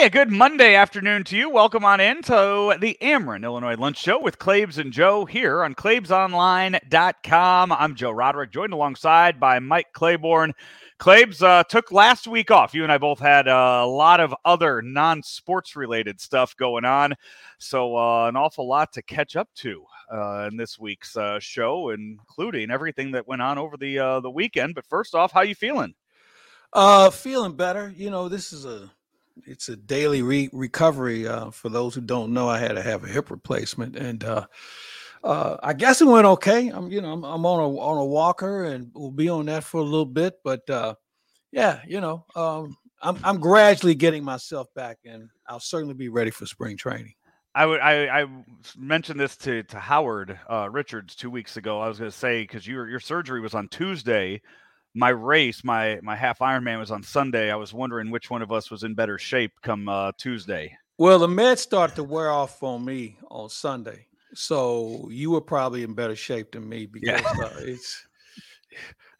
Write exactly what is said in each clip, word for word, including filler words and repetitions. Hey, a good Monday afternoon to you. Welcome on in to the Ameren Illinois Lunch Show with Claibs and Joe here on Claibs Online dot com. I'm Joe Roderick, joined alongside by Mike Claiborne. Claibs uh, took last week off. You and I both had uh, a lot of other non-sports related stuff going on, so uh, an awful lot to catch up to uh, in this week's uh, show, including everything that went on over the uh, the weekend. But first off, how you feeling? Uh, feeling better. You know, this is a It's a daily re- recovery. Uh, for those who don't know, I had to have a hip replacement, and uh, uh, I guess it went okay. I'm, you know, I'm, I'm on a on a walker, and we'll be on that for a little bit. But uh, yeah, you know, um, I'm I'm gradually getting myself back, and I'll certainly be ready for spring training. I would. I, I mentioned this to to Howard uh, Richards two weeks ago. I was going to say, because your your surgery was on Tuesday. My race, my my half Ironman was on Sunday. I was wondering which one of us was in better shape come uh, Tuesday. Well, the meds started to wear off on me on Sunday, so you were probably in better shape than me because yeah. uh, it's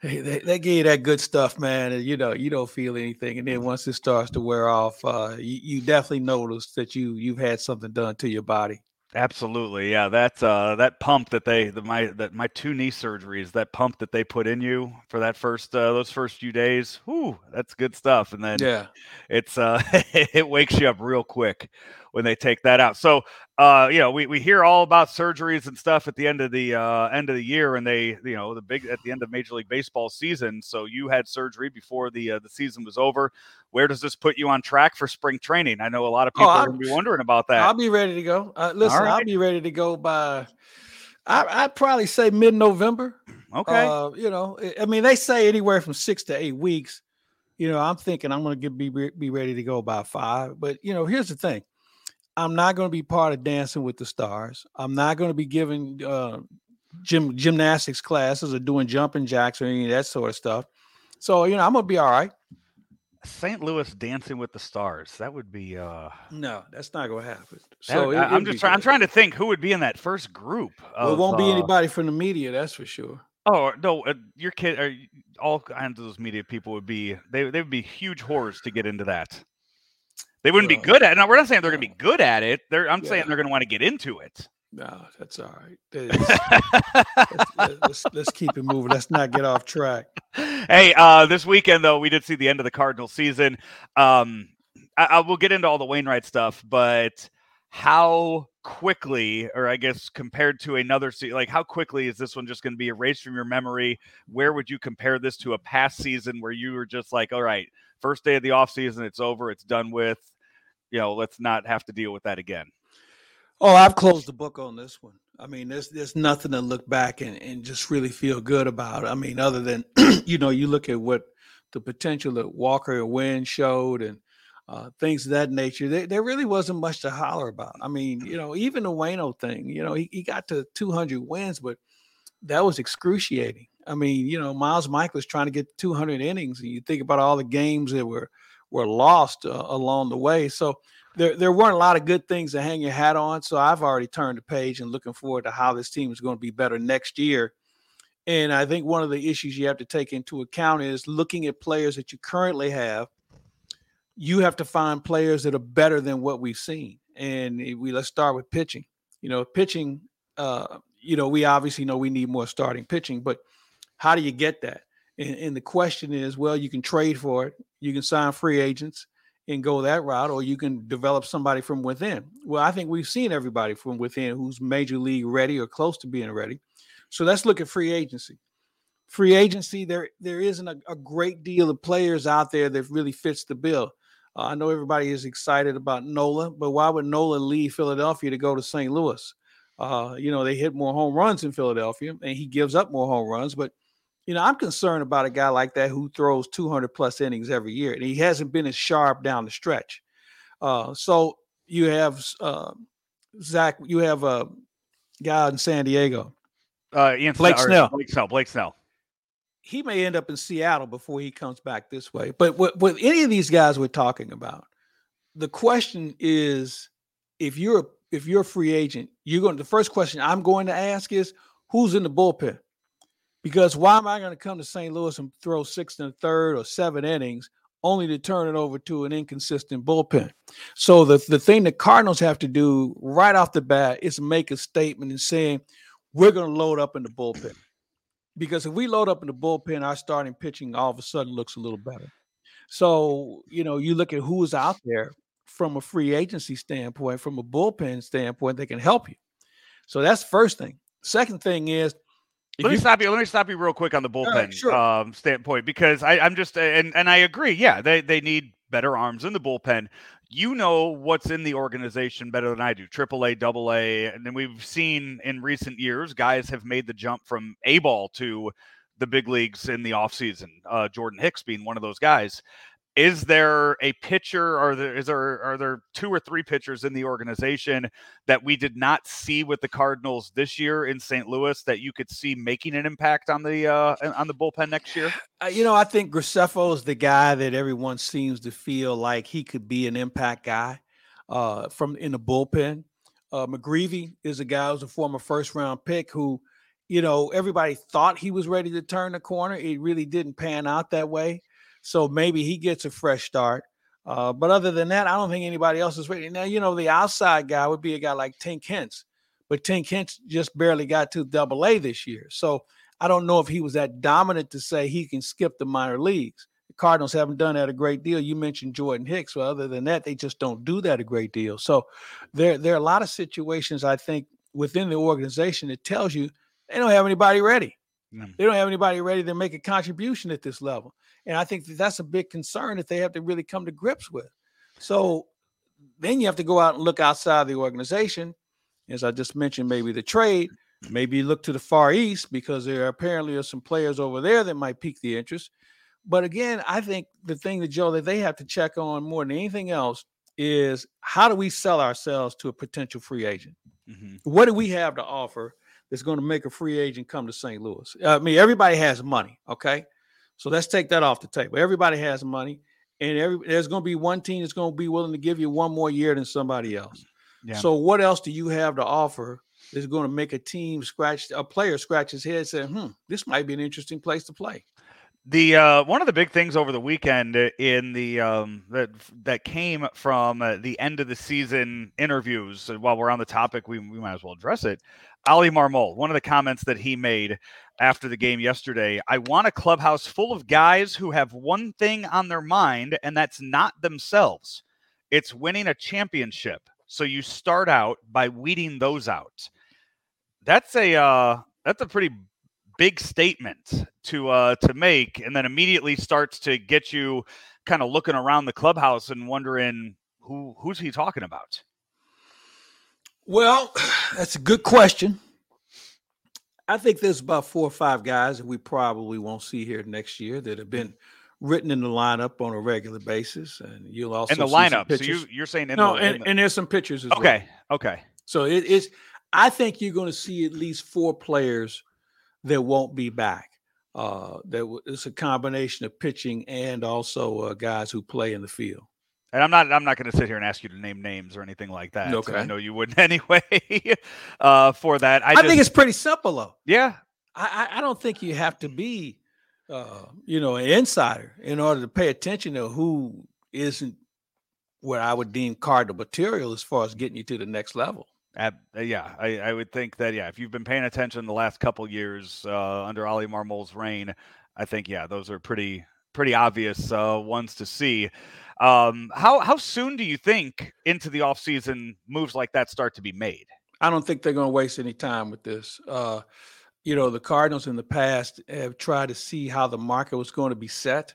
they, they give you that good stuff, man, and you know you don't feel anything. And then once it starts to wear off, uh, you, you definitely notice that you you've had something done to your body. Absolutely, yeah. That uh, that pump that they the, my that my two knee surgeries, that pump that they put in you for that first uh, those first few days. Whoo, that's good stuff. And then yeah, it's uh, it wakes you up real quick when they take that out. So uh, you know, we, we hear all about surgeries and stuff at the end of the uh, end of the year, and they you know the big at the end of Major League Baseball season. So you had surgery before the uh, the season was over. Where does this put you on track for spring training? I know a lot of people oh, are going to be wondering about that. I'll be ready to go. Uh, listen, right. I'll be ready to go by, I, I'd probably say mid-November. Okay. Uh, you know, I mean, they say anywhere from six to eight weeks. You know, I'm thinking I'm going to be be ready to go by five. But, you know, here's the thing. I'm not going to be part of Dancing with the Stars. I'm not going to be giving uh, gym, gymnastics classes or doing jumping jacks or any of that sort of stuff. So, you know, I'm going to be all right. Saint Louis Dancing with the Stars. That would be uh no, that's not gonna happen. So would, it, I'm just trying I'm trying to think who would be in that first group. Of, well, it won't be uh, anybody from the media, that's for sure. Oh no, uh, your kid are all kinds of those media people would be they they would be huge whores to get into that. They wouldn't well, be good at it. No, we're not saying they're gonna be good at it. They're I'm yeah. saying they're gonna want to get into it. No, that's all right. Let's, let's, let's keep it moving. Let's not get off track. Hey, uh, this weekend, though, we did see the end of the Cardinals season. Um, I, I will get into all the Wainwright stuff, but how quickly, or I guess compared to another season, like how quickly is this one just going to be erased from your memory? Where would you compare this to a past season where you were just like, all right, first day of the offseason, it's over, it's done with, you know, let's not have to deal with that again? Oh, I've closed the book on this one. I mean, there's there's nothing to look back and, and just really feel good about. I mean, other than, you know, you look at what the potential that Walker Wynn showed and uh, things of that nature, there, there really wasn't much to holler about. I mean, you know, even the Waino thing, you know, he, he got to two hundred wins, but that was excruciating. I mean, you know, Miles Mike was trying to get two hundred innings, and you think about all the games that were, were lost uh, along the way. So, There there weren't a lot of good things to hang your hat on, so I've already turned the page and looking forward to how this team is going to be better next year. And I think one of the issues you have to take into account is looking at players that you currently have, you have to find players that are better than what we've seen. And we let's start with pitching. You know, pitching, uh, you know, we obviously know we need more starting pitching, but how do you get that? And, and the question is, well, you can trade for it. You can sign free agents and go that route, or you can develop somebody from within. Well, I think we've seen everybody from within who's major league ready or close to being ready. So let's look at free agency. Free agency, there there isn't a, a great deal of players out there that really fits the bill. Uh, I know everybody is excited about Nola, but why would Nola leave Philadelphia to go to Saint Louis? Uh, you know, they hit more home runs in Philadelphia, and he gives up more home runs, but you know, I'm concerned about a guy like that who throws two hundred plus innings every year, and he hasn't been as sharp down the stretch. Uh, so you have uh, Zach, you have a guy in San Diego, uh, Ian Blake Snell. Blake Snell, Blake Snell. He may end up in Seattle before he comes back this way. But with, with any of these guys we're talking about, the question is, if you're a, if you're a free agent, you're going. The first question I'm going to ask is, who's in the bullpen? Because why am I going to come to Saint Louis and throw six and a third or seven innings only to turn it over to an inconsistent bullpen. So the, the thing the Cardinals have to do right off the bat is make a statement and saying, we're going to load up in the bullpen. Because if we load up in the bullpen, our starting pitching all of a sudden looks a little better. So, you know, you look at who is out there from a free agency standpoint, from a bullpen standpoint, they can help you. So that's the first thing. Second thing is, Let me you, stop you. Let me stop you real quick on the bullpen uh, sure. um, standpoint, because I, I'm just and and I agree. Yeah, they they need better arms in the bullpen. You know what's in the organization better than I do. Triple A, Double A, and then we've seen in recent years guys have made the jump from A ball to the big leagues in the offseason. Uh, Jordan Hicks being one of those guys. Is there a pitcher, or there, is there are there two or three pitchers in the organization that we did not see with the Cardinals this year in Saint Louis that you could see making an impact on the uh, on the bullpen next year? You know, I think Graceffo is the guy that everyone seems to feel like he could be an impact guy uh, from in the bullpen. Uh, McGreevy is a guy who's a former first round pick who, you know, everybody thought he was ready to turn the corner. It really didn't pan out that way. So maybe he gets a fresh start. Uh, but other than that, I don't think anybody else is ready. Now, you know, the outside guy would be a guy like Tink Hentz, but Tink Hentz just barely got to Double A this year. So I don't know if he was that dominant to say he can skip the minor leagues. The Cardinals haven't done that a great deal. You mentioned Jordan Hicks. Well, other than that, they just don't do that a great deal. So there, there are a lot of situations, I think, within the organization that tells you they don't have anybody ready. They don't have anybody ready to make a contribution at this level. And I think that that's a big concern that they have to really come to grips with. So then you have to go out and look outside the organization. As I just mentioned, maybe the trade, maybe look to the Far East, because there apparently are some players over there that might pique the interest. But again, I think the thing that, Joe, that they have to check on more than anything else is how do we sell ourselves to a potential free agent? Mm-hmm. What do we have to offer that's going to make a free agent come to Saint Louis? I mean, everybody has money, okay? So let's take that off the table. Everybody has money, and every, there's going to be one team that's going to be willing to give you one more year than somebody else. Yeah. So what else do you have to offer that's going to make a team scratch, a player scratch his head and say, hmm, this might be an interesting place to play? The uh, one of the big things over the weekend in the um, that that came from uh, the end of the season interviews. While we're on the topic, we we might as well address it. Ali Marmol, one of the comments that he made after the game yesterday: "I want a clubhouse full of guys who have one thing on their mind, and that's not themselves. It's winning a championship. So you start out by weeding those out." That's a uh, that's a pretty big statement to uh, to make, and then immediately starts to get you kind of looking around the clubhouse and wondering who who's he talking about. Well, that's a good question. I think there's about four or five guys that we probably won't see here next year that have been written in the lineup on a regular basis, and you'll also in the lineup. So you, you're saying in no, the, and, in the... and there's some pictures as okay. well. Okay, okay. So it, it's I think you're going to see at least four players that won't be back. Uh, that w- it's a combination of pitching and also uh, guys who play in the field. And I'm not I'm not going to sit here and ask you to name names or anything like that. Okay. I know you wouldn't anyway uh, for that. I, I just, think it's pretty simple, though. Yeah. I, I don't think you have to be, uh, you know, an insider in order to pay attention to who isn't what I would deem cardinal material as far as getting you to the next level. Uh, yeah, I, I would think that, yeah, if you've been paying attention the last couple years uh, under Ali Marmol's reign, I think, yeah, those are pretty, pretty obvious uh, ones to see. Um, how, how soon do you think into the offseason moves like that start to be made? I don't think they're going to waste any time with this. Uh, you know, the Cardinals in the past have tried to see how the market was going to be set.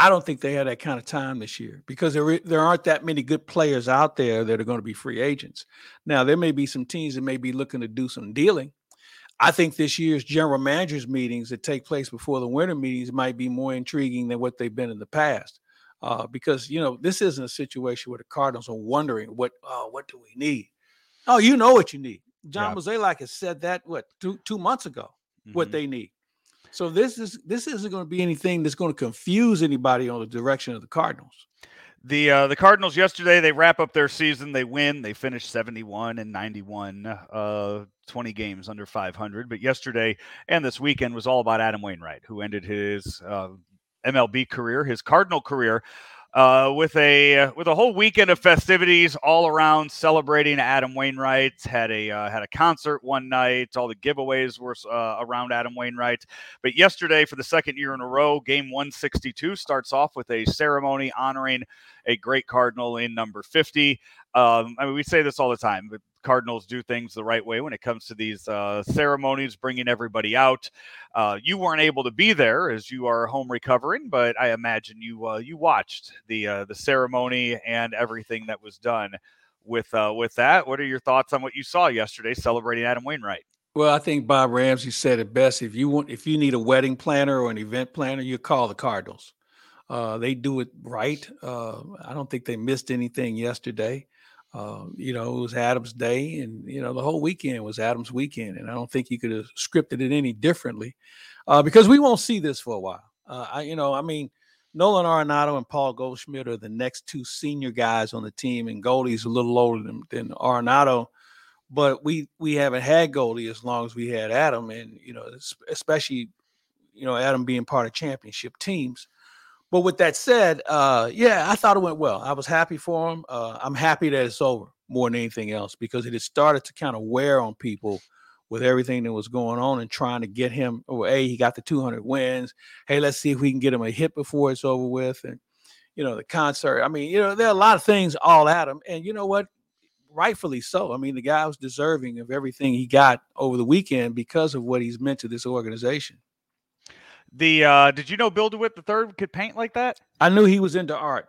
I don't think they had that kind of time this year because there, there aren't that many good players out there that are going to be free agents. Now, there may be some teams that may be looking to do some dealing. I think this year's general managers meetings that take place before the winter meetings might be more intriguing than what they've been in the past uh, because, you know, this isn't a situation where the Cardinals are wondering, what oh, what do we need? Oh, you know what you need. John yeah. Mozeliak has said that, what, two, two months ago, mm-hmm. what they need. So this is this isn't going to be anything that's going to confuse anybody on the direction of the Cardinals. The uh, the Cardinals yesterday, they wrap up their season. They win. They finish seventy-one and ninety-one, uh, twenty games under five hundred. But yesterday and this weekend was all about Adam Wainwright, who ended his uh, M L B career, his Cardinal career, uh, with a uh, with a whole weekend of festivities all around celebrating Adam Wainwright. Had a uh, had a concert one night. All the giveaways were uh, around Adam Wainwright. But yesterday, for the second year in a row, game one sixty-two starts off with a ceremony honoring a great Cardinal in number fifty. Um, I mean, we say this all the time, but Cardinals do things the right way when it comes to these uh, ceremonies, bringing everybody out. Uh, you weren't able to be there as you are home recovering, but I imagine you uh, you watched the uh, the ceremony and everything that was done with uh, with that. What are your thoughts on what you saw yesterday celebrating Adam Wainwright? Well, I think Bob Ramsey said it best. If you want, if you need a wedding planner or an event planner, you call the Cardinals. Uh, they do it right. Uh, I don't think they missed anything yesterday. Uh, you know, it was Adam's day, and, you know, the whole weekend was Adam's weekend. And I don't think you could have scripted it any differently uh, because we won't see this for a while. Uh, I, you know, I mean, Nolan Arenado and Paul Goldschmidt are the next two senior guys on the team, and Goldie's a little older than, than Arenado. But we we haven't had Goldie as long as we had Adam, and, you know, especially, you know, Adam being part of championship teams. But with that said, uh, yeah, I thought it went well. I was happy for him. Uh, I'm happy that it's over more than anything else because it had started to kind of wear on people with everything that was going on and trying to get him, oh, hey, he got the two hundred wins. Hey, let's see if we can get him a hit before it's over with. And, you know, the concert. I mean, you know, there are a lot of things all at him. And you know what? Rightfully so. I mean, the guy was deserving of everything he got over the weekend because of what he's meant to this organization. The uh, did you know Bill DeWitt the third could paint like that? I knew he was into art.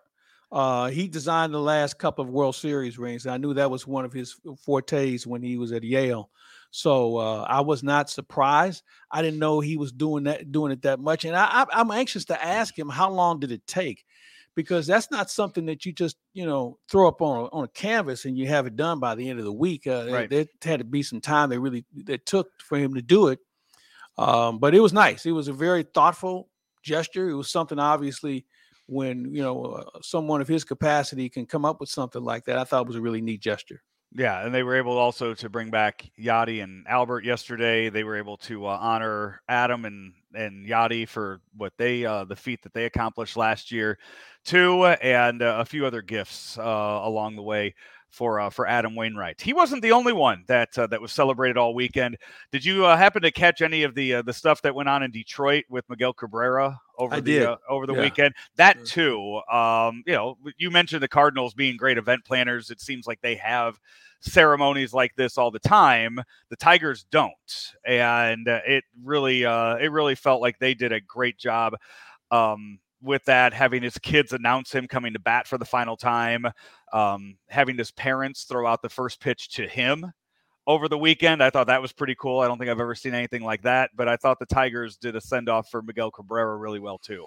Uh, he designed the last couple of World Series rings. I knew that was one of his fortes when he was at Yale. So uh, I was not surprised. I didn't know he was doing that, doing it that much. And I, I, I'm anxious to ask him how long did it take, because that's not something that you just you know throw up on a, on a canvas and you have it done by the end of the week. Uh, right. There had to be some time they really that took for him to do it. Um, but it was nice. It was a very thoughtful gesture. It was something, obviously, when, you know, uh, someone of his capacity can come up with something like that. I thought it was a really neat gesture. Yeah, and they were able also to bring back Yadi and Albert yesterday. They were able to uh, honor Adam and, and Yadi for what they uh, the feat that they accomplished last year, too, and uh, a few other gifts uh, along the way for uh, for Adam Wainwright. He wasn't the only one that uh, that was celebrated all weekend. Did you uh, happen to catch any of the uh, the stuff that went on in Detroit with Miguel Cabrera over I the did. Uh, over the yeah. weekend? That too. Um, you know, you mentioned the Cardinals being great event planners. It seems like they have ceremonies like this all the time. The Tigers don't, and uh, it really uh, it really felt like they did a great job. Um, with that, having his kids announce him coming to bat for the final time, um, having his parents throw out the first pitch to him over the weekend. I thought that was pretty cool. I don't think I've ever seen anything like that, but I thought the Tigers did a send off for Miguel Cabrera really well too.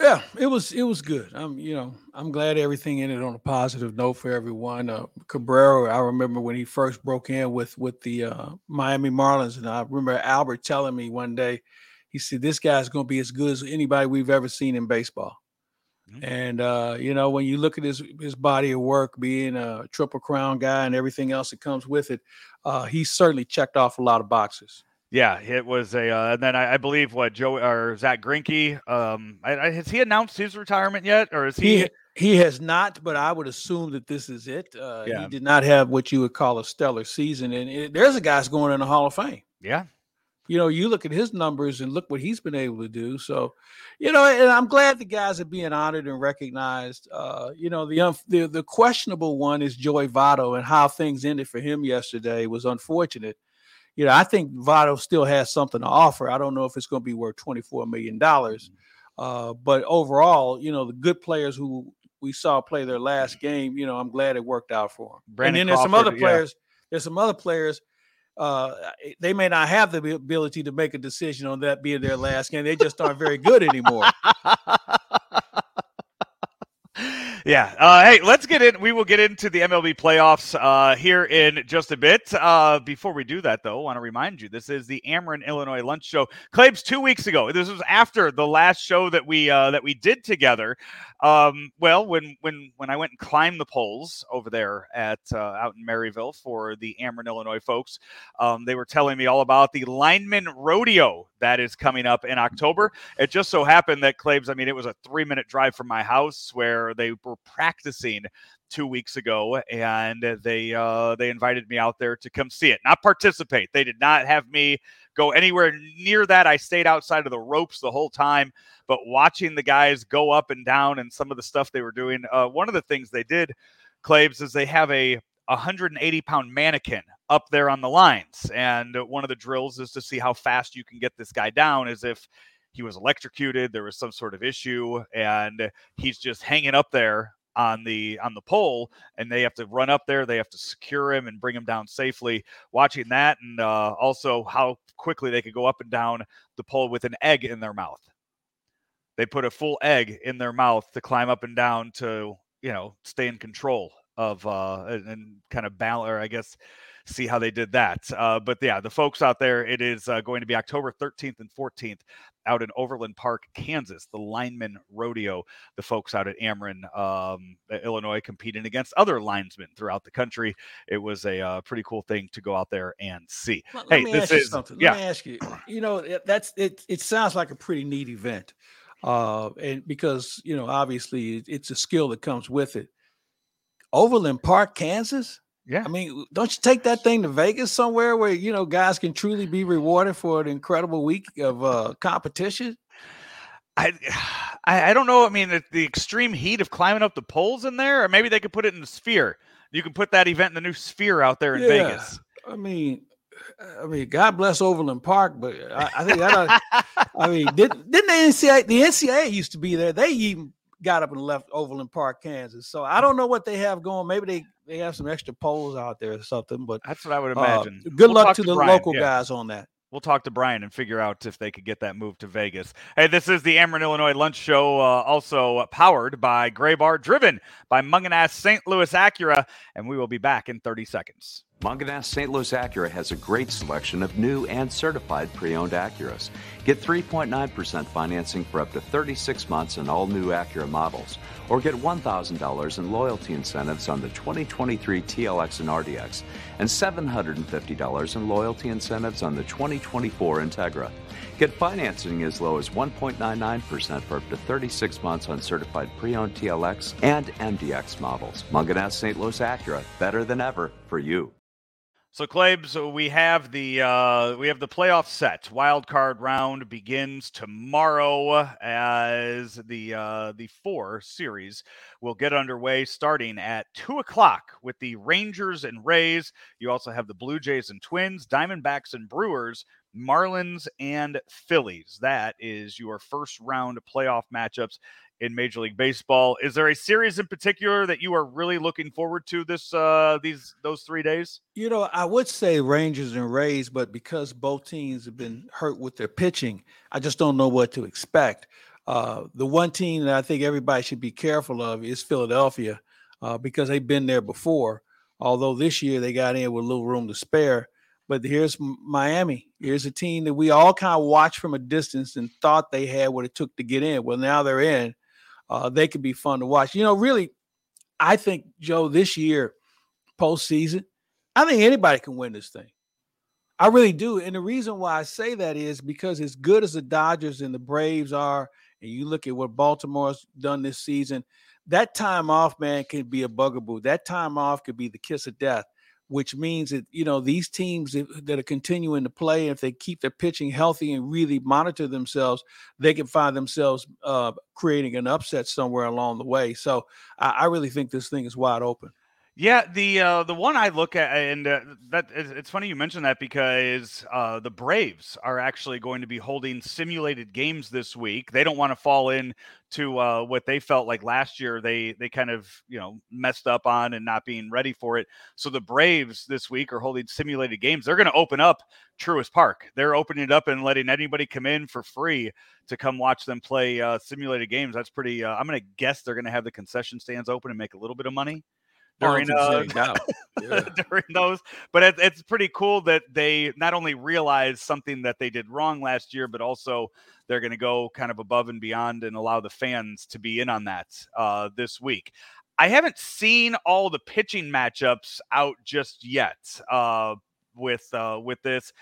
Yeah, it was, it was good. I'm, you know, I'm glad everything ended on a positive note for everyone. Uh, Cabrera, I remember when he first broke in with, with the uh, Miami Marlins. And I remember Albert telling me one day, he said, this guy's going to be as good as anybody we've ever seen in baseball. Mm-hmm. And, uh, you know, when you look at his his body of work, being a triple crown guy and everything else that comes with it, uh, he certainly checked off a lot of boxes. Yeah, it was a uh, – and then I, I believe what, Joe or Zach Greinke, um, I, I, has he announced his retirement yet, or is he, he – He has not, but I would assume that this is it. Uh, yeah. He did not have what you would call a stellar season. And it, there's a guy's going in the Hall of Fame. Yeah. You know, you look at his numbers and look what he's been able to do. So, you know, and I'm glad the guys are being honored and recognized. Uh, you know, the, unf- the the questionable one is Joey Votto, and how things ended for him yesterday was unfortunate. You know, I think Votto still has something to offer. I don't know if it's going to be worth twenty-four million dollars. Mm-hmm. Uh, but overall, you know, the good players who we saw play their last game, you know, I'm glad it worked out for them. Brandon and then Crawford, there's some other players. Yeah. There's some other players. Uh, they may not have the ability to make a decision on that being their last game. They just aren't very good anymore. Yeah. Uh, hey, let's get in. We will get into the M L B playoffs uh, here in just a bit. Uh, before we do that, though, I want to remind you, this is the Ameren Illinois Lunch Show. Claibs, two weeks ago, this was after the last show that we uh, that we did together. Um, well, when when when I went and climbed the poles over there at uh, out in Maryville for the Ameren Illinois folks, um, they were telling me all about the lineman rodeo that is coming up in October. It just so happened that Claibs, I mean, it was a three-minute drive from my house where they were practicing two weeks ago, and they uh, they invited me out there to come see it, not participate. They did not have me go anywhere near that. I stayed outside of the ropes the whole time, but watching the guys go up and down and some of the stuff they were doing, uh, one of the things they did, Claibs, is they have a one hundred eighty pound mannequin up there on the lines. And one of the drills is to see how fast you can get this guy down, as if he was electrocuted, there was some sort of issue, and he's just hanging up there on the, on the pole, and they have to run up there. They have to secure him and bring him down safely. Watching that. And uh, also how quickly they could go up and down the pole with an egg in their mouth. They put a full egg in their mouth to climb up and down to, you know, stay in control of uh, and, and kind of balance, or I guess, see how they did that. Uh, but yeah, the folks out there, it is uh, going to be October thirteenth and fourteenth out in Overland Park, Kansas, the Lineman Rodeo. The folks out at Ameren, um, Illinois, competing against other linesmen throughout the country. It was a uh, pretty cool thing to go out there and see. Well, hey, this is something. Yeah. Let me ask you, you know, that's, it, it sounds like a pretty neat event. Uh, and because, you know, obviously it's a skill that comes with it. Overland Park, Kansas? Yeah. I mean, don't you take that thing to Vegas somewhere where, you know, guys can truly be rewarded for an incredible week of uh, competition? I I don't know. I mean, the, the extreme heat of climbing up the poles in there, or maybe they could put it in the Sphere. You can put that event in the new Sphere out there in yeah. Vegas. I mean, I mean, God bless Overland Park, but I, I think that I mean, didn't, didn't the N C A A, the N C A A used to be there. They even got up and left Overland Park, Kansas. So I don't know what they have going. Maybe they, they have some extra poles out there or something, but that's what I would imagine. Uh, good we'll luck to, to the Brian, local yeah. guys on that. We'll talk to Brian and figure out if they could get that moved to Vegas. Hey, this is the Ameren Illinois Lunch Show, uh, also powered by Graybar, driven by Munganass Saint Louis Acura, and we will be back in thirty seconds. Munganass Saint Louis Acura has a great selection of new and certified pre-owned Acuras. Get three point nine percent financing for up to thirty-six months on all new Acura models, or get one thousand dollars in loyalty incentives on the twenty twenty-three T L X and R D X, and seven hundred fifty dollars in loyalty incentives on the twenty twenty-four Integra. Get financing as low as one point nine nine percent for up to thirty-six months on certified pre-owned T L X and M D X models. Munganass Saint Louis Acura, better than ever for you. So, Claibs, we have the uh, we have the playoff set. Wild card round begins tomorrow as the uh, the four series will get underway starting at two o'clock with the Rangers and Rays. You also have the Blue Jays and Twins, Diamondbacks and Brewers, Marlins and Phillies. That is your first round playoff matchups in Major League Baseball. Is there a series in particular that you are really looking forward to this, uh, these, those three days? You know, I would say Rangers and Rays, but because both teams have been hurt with their pitching, I just don't know what to expect. Uh, the one team that I think everybody should be careful of is Philadelphia, uh, because they've been there before. Although this year they got in with a little room to spare. But here's Miami. Here's a team that we all kind of watched from a distance and thought they had what it took to get in. Well, now they're in. Uh, they could be fun to watch. You know, really, I think, Joe, this year, postseason, I think anybody can win this thing. I really do. And the reason why I say that is because as good as the Dodgers and the Braves are, and you look at what Baltimore's done this season, that time off, man, can be a bugaboo. That time off could be the kiss of death, which means that, you know, these teams that are continuing to play, if they keep their pitching healthy and really monitor themselves, they can find themselves uh, creating an upset somewhere along the way. So I, I really think this thing is wide open. Yeah, the uh, the one I look at, and uh, that it's funny you mentioned that, because uh, the Braves are actually going to be holding simulated games this week. They don't want to fall in to uh, what they felt like last year they they kind of, you know, messed up on and not being ready for it. So the Braves this week are holding simulated games. They're going to open up Truist Park. They're opening it up and letting anybody come in for free to come watch them play uh, simulated games. That's pretty uh, – I'm going to guess they're going to have the concession stands open and make a little bit of money during uh, yeah. during those. But it, it's pretty cool that they not only realize something that they did wrong last year, but also they're going to go kind of above and beyond and allow the fans to be in on that uh, this week. I haven't seen all the pitching matchups out just yet uh, with uh, with this.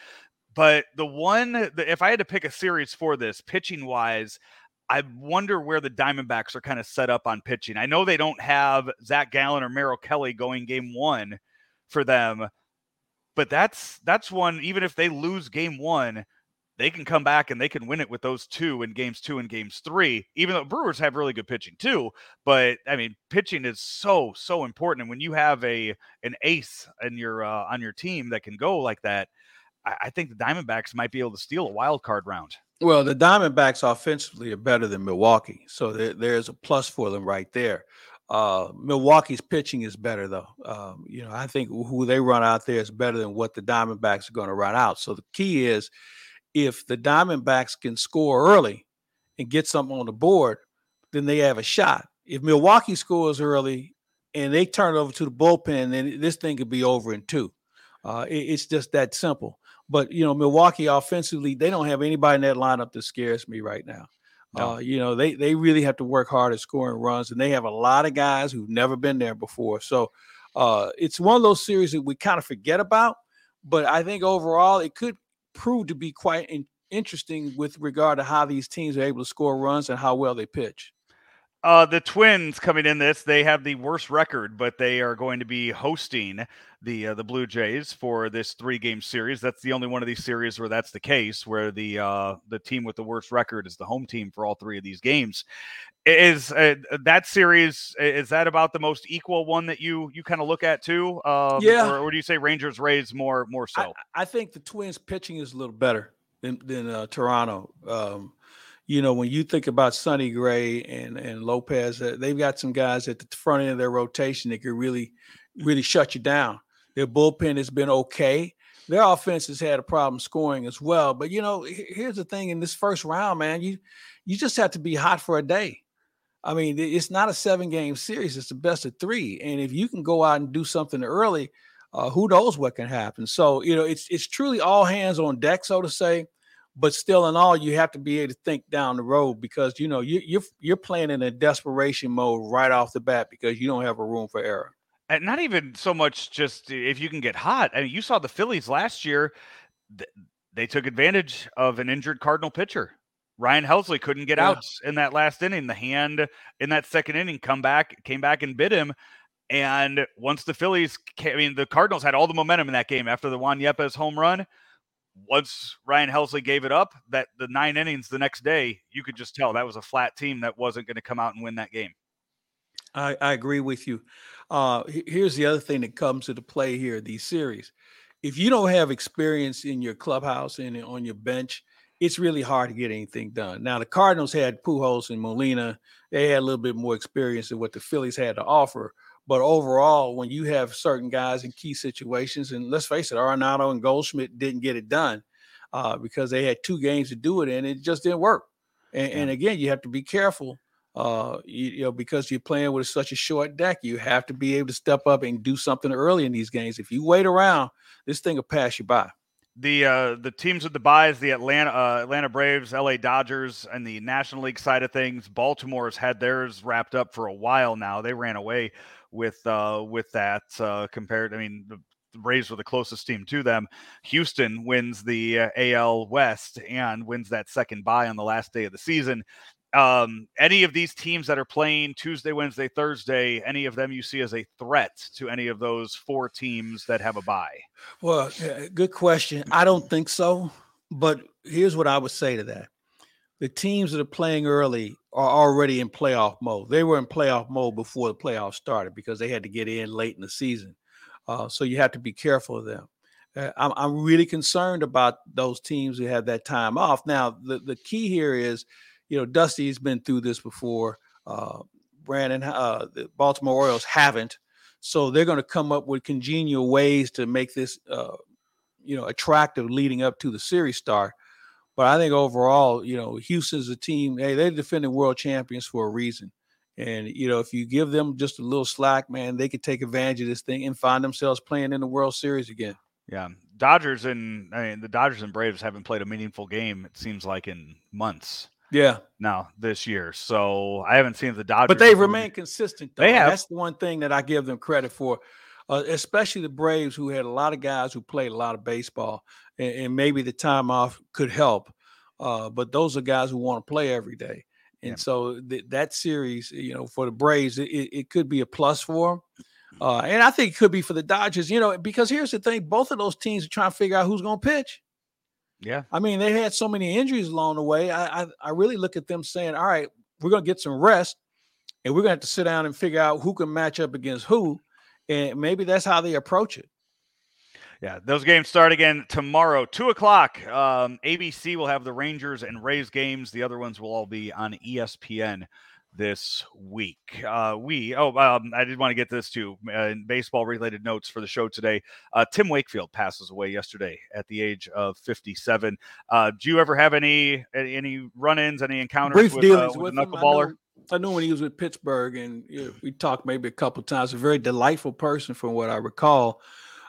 But the one, the, if I had to pick a series for this, pitching-wise, I wonder where the Diamondbacks are kind of set up on pitching. I know they don't have Zach Gallen or Merrill Kelly going game one for them, but that's that's one, even if they lose game one, they can come back and they can win it with those two in games two and games three, even though Brewers have really good pitching too. But, I mean, pitching is so, so important. And when you have a an ace in your uh, on your team that can go like that, I, I think the Diamondbacks might be able to steal a wild card round. Well, the Diamondbacks offensively are better than Milwaukee, so there, there's a plus for them right there. Uh, Milwaukee's pitching is better, though. Um, you know, I think who they run out there is better than what the Diamondbacks are going to run out. So the key is, if the Diamondbacks can score early and get something on the board, then they have a shot. If Milwaukee scores early and they turn it over to the bullpen, then this thing could be over in two. Uh, it, it's just that simple. But, you know, Milwaukee offensively, they don't have anybody in that lineup that scares me right now. No. Uh, you know, they they really have to work hard at scoring runs, and they have a lot of guys who've never been there before. So uh, it's one of those series that we kind of forget about, but I think overall it could prove to be quite in- interesting with regard to how these teams are able to score runs and how well they pitch. Uh, the Twins coming in this, they have the worst record, but they are going to be hosting the uh, the Blue Jays for this three-game series. That's the only one of these series where that's the case, where the uh, the team with the worst record is the home team for all three of these games. Is uh, that series, is that about the most equal one that you you kind of look at too? Um, yeah. Or, or do you say Rangers Rays more more so? I, I think the Twins pitching is a little better than, than uh, Toronto. Um You know, when you think about Sonny Gray and, and Lopez, uh, they've got some guys at the front end of their rotation that can really, really shut you down. Their bullpen has been okay. Their offense has had a problem scoring as well. But, you know, here's the thing. In this first round, man, you you just have to be hot for a day. I mean, it's not a seven-game series. It's the best of three. And if you can go out and do something early, uh, who knows what can happen. So, you know, it's it's truly all hands on deck, so to say. But still in all, you have to be able to think down the road because, you know, you, you're you're playing in a desperation mode right off the bat because you don't have a room for error. And not even so much just if you can get hot. I mean, you saw the Phillies last year. They took advantage of an injured Cardinal pitcher. Ryan Helsley couldn't get yeah. out in that last inning. The hand in that second inning come back, came back and bit him. And once the Phillies came, I mean, the Cardinals had all the momentum in that game after the Juan Yepes home run. Once Ryan Helsley gave it up, that the nine innings the next day, you could just tell that was a flat team that wasn't going to come out and win that game. I, I agree with you. Uh, here's the other thing that comes into play here, these series. If you don't have experience in your clubhouse and on your bench, it's really hard to get anything done. Now, the Cardinals had Pujols and Molina. They had a little bit more experience than what the Phillies had to offer. But overall, when you have certain guys in key situations, and let's face it, Arenado and Goldschmidt didn't get it done uh, because they had two games to do it, and it just didn't work. And, yeah. and again, you have to be careful, uh, you, you know, because you're playing with such a short deck. You have to be able to step up and do something early in these games. If you wait around, this thing will pass you by. The uh, the teams with the buys, the Atlanta uh, Atlanta Braves, L A Dodgers, and the National League side of things. Baltimore's had theirs wrapped up for a while now. They ran away with uh, with that uh, compared. I mean, the Braves were the closest team to them. Houston wins the uh, A L West and wins that second bye on the last day of the season. Um, any of these teams that are playing Tuesday, Wednesday, Thursday, any of them you see as a threat to any of those four teams that have a bye? Well, good question. I don't think so, but here's what I would say to that. The teams that are playing early are already in playoff mode. They were in playoff mode before the playoffs started because they had to get in late in the season. Uh, so you have to be careful of them. Uh, I'm, I'm really concerned about those teams who have that time off. Now, the, the key here is, you know, Dusty's been through this before. Uh, Brandon, uh, the Baltimore Orioles haven't. So they're going to come up with congenial ways to make this, uh, you know, attractive leading up to the series start. But I think overall, you know, Houston's a team. Hey, they're defending world champions for a reason. And, you know, if you give them just a little slack, man, they could take advantage of this thing and find themselves playing in the World Series again. Yeah. Dodgers and I mean, the Dodgers and Braves haven't played a meaningful game, it seems like, in months. Yeah. Now this year. So I haven't seen the Dodgers. But they remain consistent, though. They have. That's the one thing that I give them credit for, uh, especially the Braves, who had a lot of guys who played a lot of baseball. and, and maybe the time off could help. Uh, but those are guys who want to play every day. And yeah. so th- that series, you know, for the Braves, it, it could be a plus for them. Uh, and I think it could be for the Dodgers, you know, because here's the thing. Both of those teams are trying to figure out who's going to pitch. Yeah. I mean, they had so many injuries along the way. I, I, I really look at them saying, all right, we're going to get some rest and we're going to have to sit down and figure out who can match up against who. And maybe that's how they approach it. Yeah, those games start again tomorrow, two o'clock. Um, A B C will have the Rangers and Rays games. The other ones will all be on E S P N this week. Uh, we oh, um, I did want to get this too. Uh, in baseball-related notes for the show today, uh, Tim Wakefield passes away yesterday at the age of fifty-seven. Uh, do you ever have any any run-ins, any encounters Brief with, dealings uh, with, with a knuckleballer? I knew when he was with Pittsburgh, and you know, we talked maybe a couple of times. A very delightful person, from what I recall.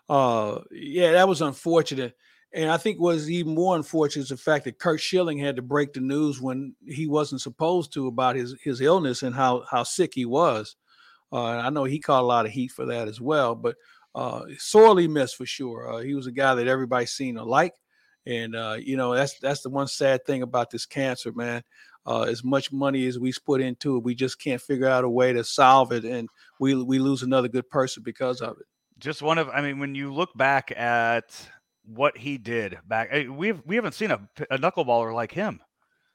Uh, yeah, that was unfortunate, and I think what was even more unfortunate is the fact that Curt Schilling had to break the news when he wasn't supposed to about his his illness and how how sick he was. Uh, and I know he caught a lot of heat for that as well, but uh, sorely missed for sure. Uh, he was a guy that everybody seemed to like, and uh, you know that's that's the one sad thing about this cancer, man. Uh, as much money as we put into it, we just can't figure out a way to solve it, and we we lose another good person because of it. Just one of, I mean, when you look back at what he did back, we've we haven't seen a, a knuckleballer like him.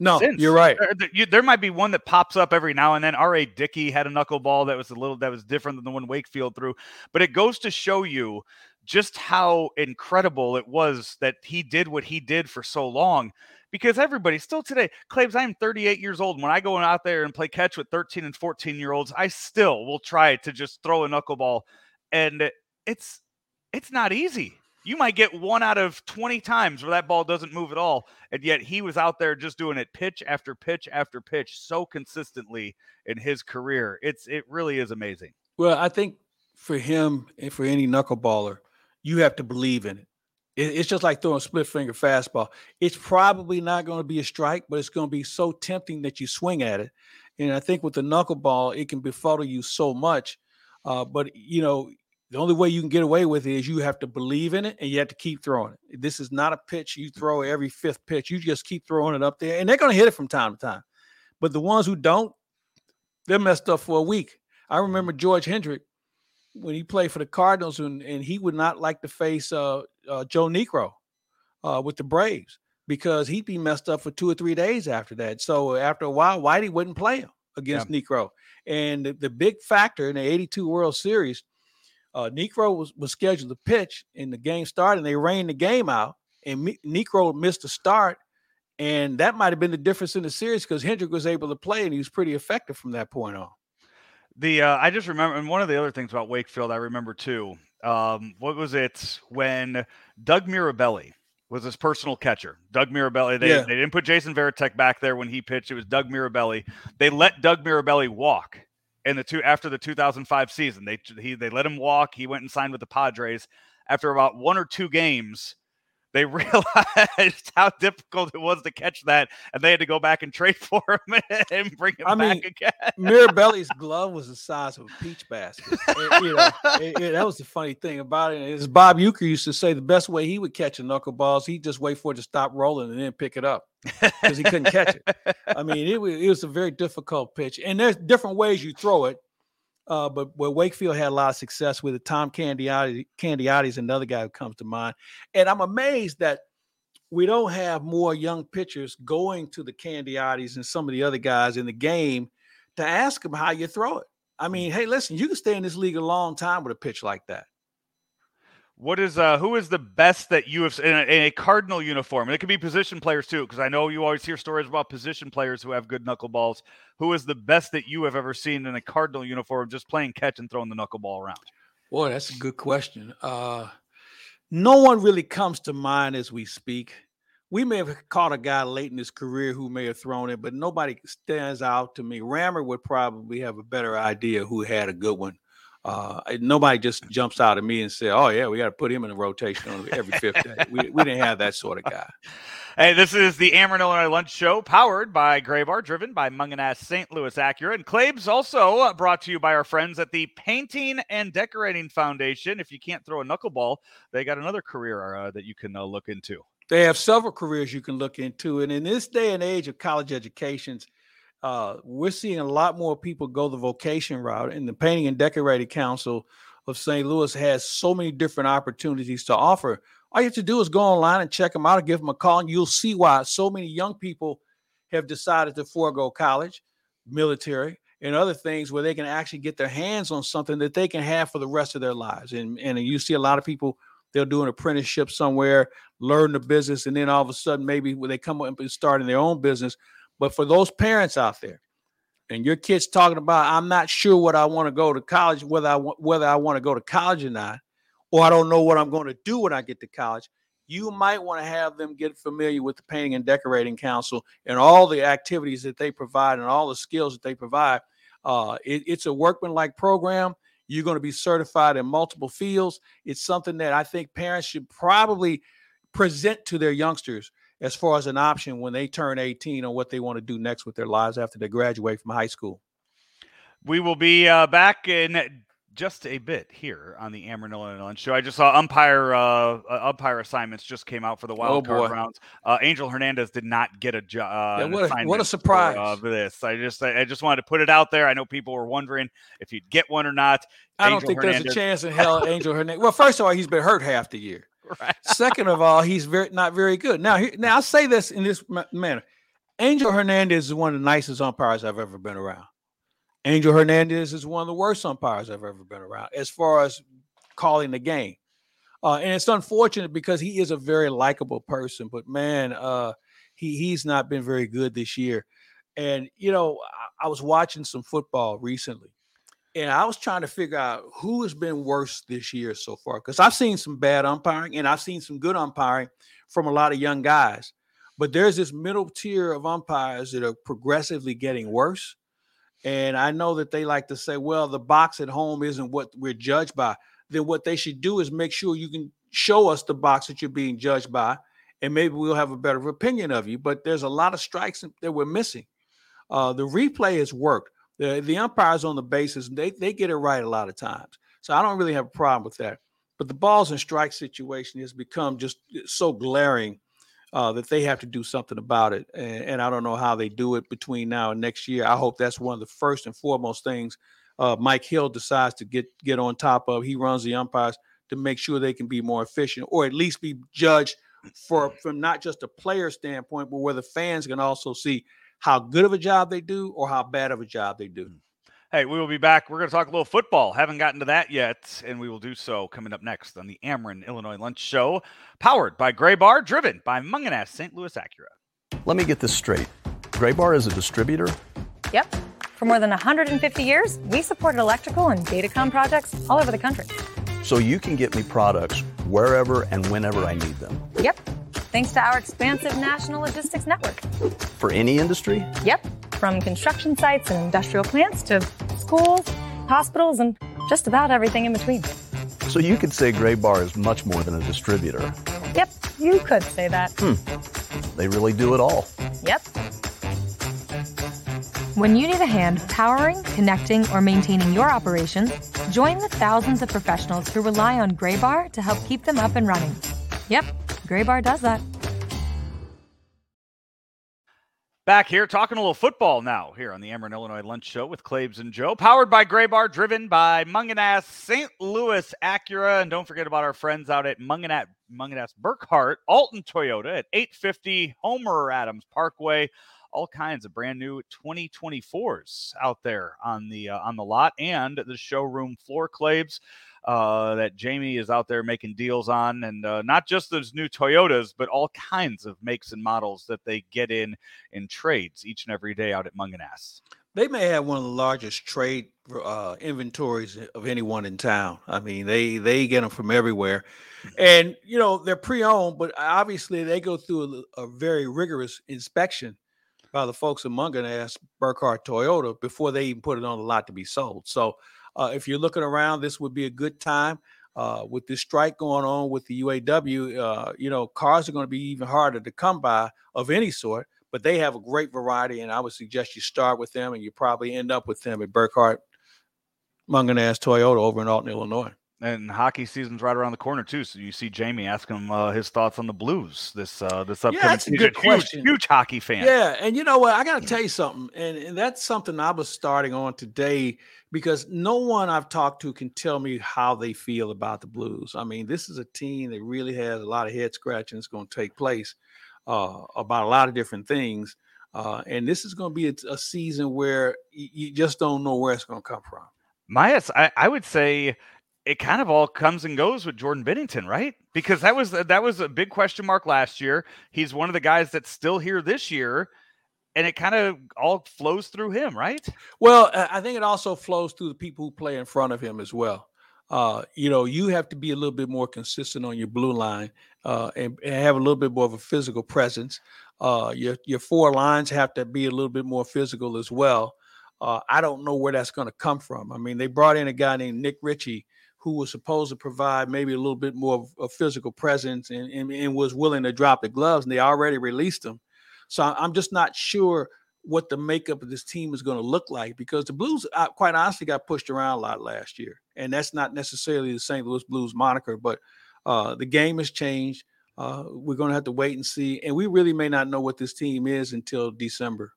No, since. You're right. There, there, there might be one that pops up every now and then. R A. Dickey had a knuckleball that was a little that was different than the one Wakefield threw, but it goes to show you just how incredible it was that he did what he did for so long. Because everybody still today, Claibs, I'm thirty-eight years old. When I go out there and play catch with thirteen and fourteen year olds, I still will try to just throw a knuckleball. And it's, it's not easy. You might get one out of twenty times where that ball doesn't move at all. And yet he was out there just doing it pitch after pitch after pitch so consistently in his career. It's, it really is amazing. Well, I think for him and for any knuckleballer, you have to believe in it. It's just like throwing a split finger fastball. It's probably not going to be a strike, but it's going to be so tempting that you swing at it. And I think with the knuckleball, it can befuddle you so much. Uh, but, you know, the only way you can get away with it is you have to believe in it and you have to keep throwing it. This is not a pitch you throw every fifth pitch. You just keep throwing it up there, and they're going to hit it from time to time. But the ones who don't, they're messed up for a week. I remember George Hendrick when he played for the Cardinals, and, and he would not like to face uh, uh, Joe Negro uh, with the Braves because he'd be messed up for two or three days after that. So after a while, Whitey wouldn't play him against yeah. Negro. And the, the big factor in the eighty-two World Series, uh, Negro was, was scheduled to pitch, and the game started, and they rained the game out, and Me- Negro missed the start, and that might have been the difference in the series because Hendrick was able to play, and he was pretty effective from that point on. The uh, I just remember, and one of the other things about Wakefield I remember too, um, what was it when Doug Mirabelli was his personal catcher? Doug Mirabelli, they, yeah. they didn't put Jason Varitek back there when he pitched. It was Doug Mirabelli. They let Doug Mirabelli walk in the two after the two thousand five season. They he they let him walk. He went and signed with the Padres. After about one or two games, they realized how difficult it was to catch that, and they had to go back and trade for him and bring him I back mean, again. Mirabelli's glove was the size of a peach basket. It, you know, it, it, that was the funny thing about it. As Bob Uecker used to say, the best way he would catch a knuckleball is he'd just wait for it to stop rolling and then pick it up because he couldn't catch it. I mean, it, it was a very difficult pitch, and there's different ways you throw it. Uh, but where Wakefield had a lot of success with it, Tom Candiotti, Candiotti is another guy who comes to mind. And I'm amazed that we don't have more young pitchers going to the Candiottis and some of the other guys in the game to ask them how you throw it. I mean, hey, listen, you can stay in this league a long time with a pitch like that. What is uh, who is the best that you have in a, in a Cardinal uniform? And it could be position players too, because I know you always hear stories about position players who have good knuckleballs. Who is the best that you have ever seen in a Cardinal uniform, just playing catch and throwing the knuckleball around? Boy, that's a good question. Uh, no one really comes to mind as we speak. We may have caught a guy late in his career who may have thrown it, but nobody stands out to me. Rammer would probably have a better idea who had a good one. Uh, nobody just jumps out at me and say, "Oh yeah, we got to put him in a rotation on every fifth day." we, we didn't have that sort of guy. Hey, this is the Ameren Illinois Lunch Show, powered by Graybar, driven by Munganass Saint Louis Acura, and Claib's. Also brought to you by our friends at the Painting and Decorating Foundation. If you can't throw a knuckleball, they got another career uh, that you can uh, look into. They have several careers you can look into, and in this day and age of college educations. Uh, we're seeing a lot more people go the vocation route, and the Painting and Decorating Council of Saint Louis has so many different opportunities to offer. All you have to do is go online and check them out or give them a call, and you'll see why so many young people have decided to forego college, military, and other things where they can actually get their hands on something that they can have for the rest of their lives. And, and you see a lot of people, they'll do an apprenticeship somewhere, learn the business, and then all of a sudden maybe when they come up and start in their own business. But for those parents out there and your kids talking about, I'm not sure what I want to go to college, whether I want, whether I want to go to college or not, or I don't know what I'm going to do when I get to college. You might want to have them get familiar with the Painting and Decorating Council and all the activities that they provide and all the skills that they provide. Uh, it, it's a workman-like program. You're going to be certified in multiple fields. It's something that I think parents should probably present to their youngsters as far as an option when they turn eighteen on what they want to do next with their lives after they graduate from high school. We will be uh, back in just a bit here on the Ameren Illinois Lunch Show. I just saw umpire uh, umpire assignments just came out for the wild oh, card boy. rounds. Uh, Angel Hernandez did not get a job. Uh, yeah, what, a, what a surprise! Of uh, this, I just I just wanted to put it out there. I know people were wondering if you'd get one or not. I Angel don't think Hernandez. There's a chance in hell. Angel Hernandez. Well, first of all, he's been hurt half the year. Right. Second of all, he's very not very good. Now, here, now I say this in this ma- manner. Angel Hernandez is one of the nicest umpires I've ever been around. Angel Hernandez is one of the worst umpires I've ever been around as far as calling the game. Uh, and it's unfortunate because he is a very likable person. But, man, uh, he he's not been very good this year. And, you know, I, I was watching some football recently. And I was trying to figure out who has been worse this year so far, because I've seen some bad umpiring and I've seen some good umpiring from a lot of young guys. But there's this middle tier of umpires that are progressively getting worse. And I know that they like to say, well, the box at home isn't what we're judged by. Then what they should do is make sure you can show us the box that you're being judged by, and maybe we'll have a better opinion of you. But there's a lot of strikes that we're missing. Uh, the replay has worked. The, the umpires on the bases, they, they get it right a lot of times. So I don't really have a problem with that. But the balls and strike situation has become just so glaring uh, that they have to do something about it. And, and I don't know how they do it between now and next year. I hope that's one of the first and foremost things uh, Mike Hill decides to get, get on top of. He runs the umpires to make sure they can be more efficient, or at least be judged for from not just a player standpoint, but where the fans can also see how good of a job they do or how bad of a job they do. Hey, we will be back. We're going to talk a little football. Haven't gotten to that yet, and we will do so coming up next on the Ameren Illinois Lunch Show, powered by Graybar, driven by Munganass Saint Louis Acura. Let me get this straight. Graybar is a distributor? Yep. For more than one hundred fifty years, we supported electrical and datacom projects all over the country. So you can get me products wherever and whenever I need them? Yep. Thanks to our expansive national logistics network. For any industry? Yep, from construction sites and industrial plants to schools, hospitals, and just about everything in between. So you could say Graybar is much more than a distributor. Yep, you could say that. Hmm, they really do it all. Yep. When you need a hand powering, connecting, or maintaining your operation, join the thousands of professionals who rely on Graybar to help keep them up and running. Yep. Graybar does that. Back here talking a little football now here on the Ameren Illinois Lunch Show with Claibs and Joe, powered by Graybar, driven by Munganass Saint Louis Acura. And don't forget about our friends out at Munganass, Munganass Burkhart, Alton Toyota at eight fifty Homer Adams Parkway. All kinds of brand new twenty twenty-fours out there on the uh, on the lot and the showroom floor, Claibs. Uh, that Jamie is out there making deals on, and uh, not just those new Toyotas, but all kinds of makes and models that they get in in trades each and every day out at Munganass. They may have one of the largest trade uh, inventories of anyone in town. I mean, they they get them from everywhere, and you know they're pre-owned, but obviously they go through a, a very rigorous inspection by the folks at Munganass Burkhart Toyota before they even put it on the lot to be sold. So. Uh, if you're looking around, this would be a good time. Uh, with this strike going on with the U A W, uh, you know, cars are going to be even harder to come by of any sort, but they have a great variety, and I would suggest you start with them, and you probably end up with them at Burkhardt Munganaz Toyota over in Alton, Illinois. And hockey season's right around the corner too, so you see Jamie ask him uh, his thoughts on the Blues this uh, this upcoming. Yeah, that's a good question. Huge, huge hockey fan. Yeah, and you know what? I got to tell you something, and, and that's something I was starting on today because no one I've talked to can tell me how they feel about the Blues. I mean, this is a team that really has a lot of head scratching that's going to take place uh, about a lot of different things, uh, and this is going to be a, a season where y- you just don't know where it's going to come from. Myas, I, I would say. It kind of all comes and goes with Jordan Binnington, right? Because that was that was a big question mark last year. He's one of the guys that's still here this year, and it kind of all flows through him, right? Well, I think it also flows through the people who play in front of him as well. Uh, you know, you have to be a little bit more consistent on your blue line uh, and, and have a little bit more of a physical presence. Uh, your your four lines have to be a little bit more physical as well. Uh, I don't know where that's going to come from. I mean, they brought in a guy named Nick Ritchie, who was supposed to provide maybe a little bit more of a physical presence and, and, and was willing to drop the gloves, and they already released him. So I'm just not sure what the makeup of this team is going to look like because the Blues, quite honestly, got pushed around a lot last year, and that's not necessarily the Saint Louis Blues moniker, but uh, the game has changed. Uh, we're going to have to wait and see, and we really may not know what this team is until December.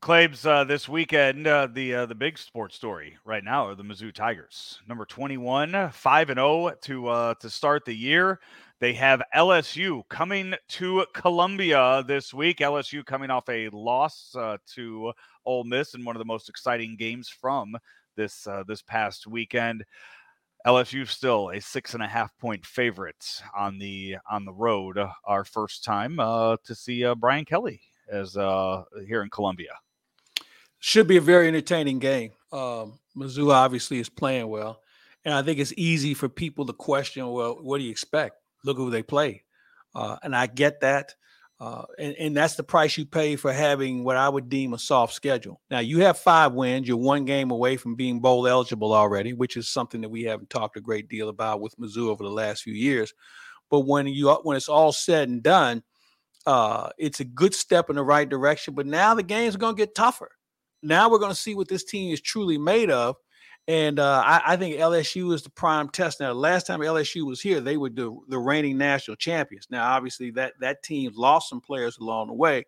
Claibs, uh, this weekend, uh, the uh, the big sports story right now are the Mizzou Tigers. Number twenty-one, five and oh to uh, to start the year. They have L S U coming to Columbia this week. L S U coming off a loss uh, to Ole Miss in one of the most exciting games from this uh, this past weekend. L S U still a six and a half point favorite on the on the road. Our first time uh, to see uh, Brian Kelly as uh, here in Columbia. Should be a very entertaining game. Um, Mizzou obviously is playing well. And I think it's easy for people to question, well, what do you expect? Look who they play. Uh, and I get that. Uh, and, and that's the price you pay for having what I would deem a soft schedule. Now, you have five wins. You're one game away from being bowl eligible already, which is something that we haven't talked a great deal about with Mizzou over the last few years. But when you when it's all said and done, uh, it's a good step in the right direction. But now the game's going to get tougher. Now we're going to see what this team is truly made of. And uh, I, I think L S U is the prime test. Now, last time L S U was here, they were the, the reigning national champions. Now, obviously, that, that team lost some players along the way.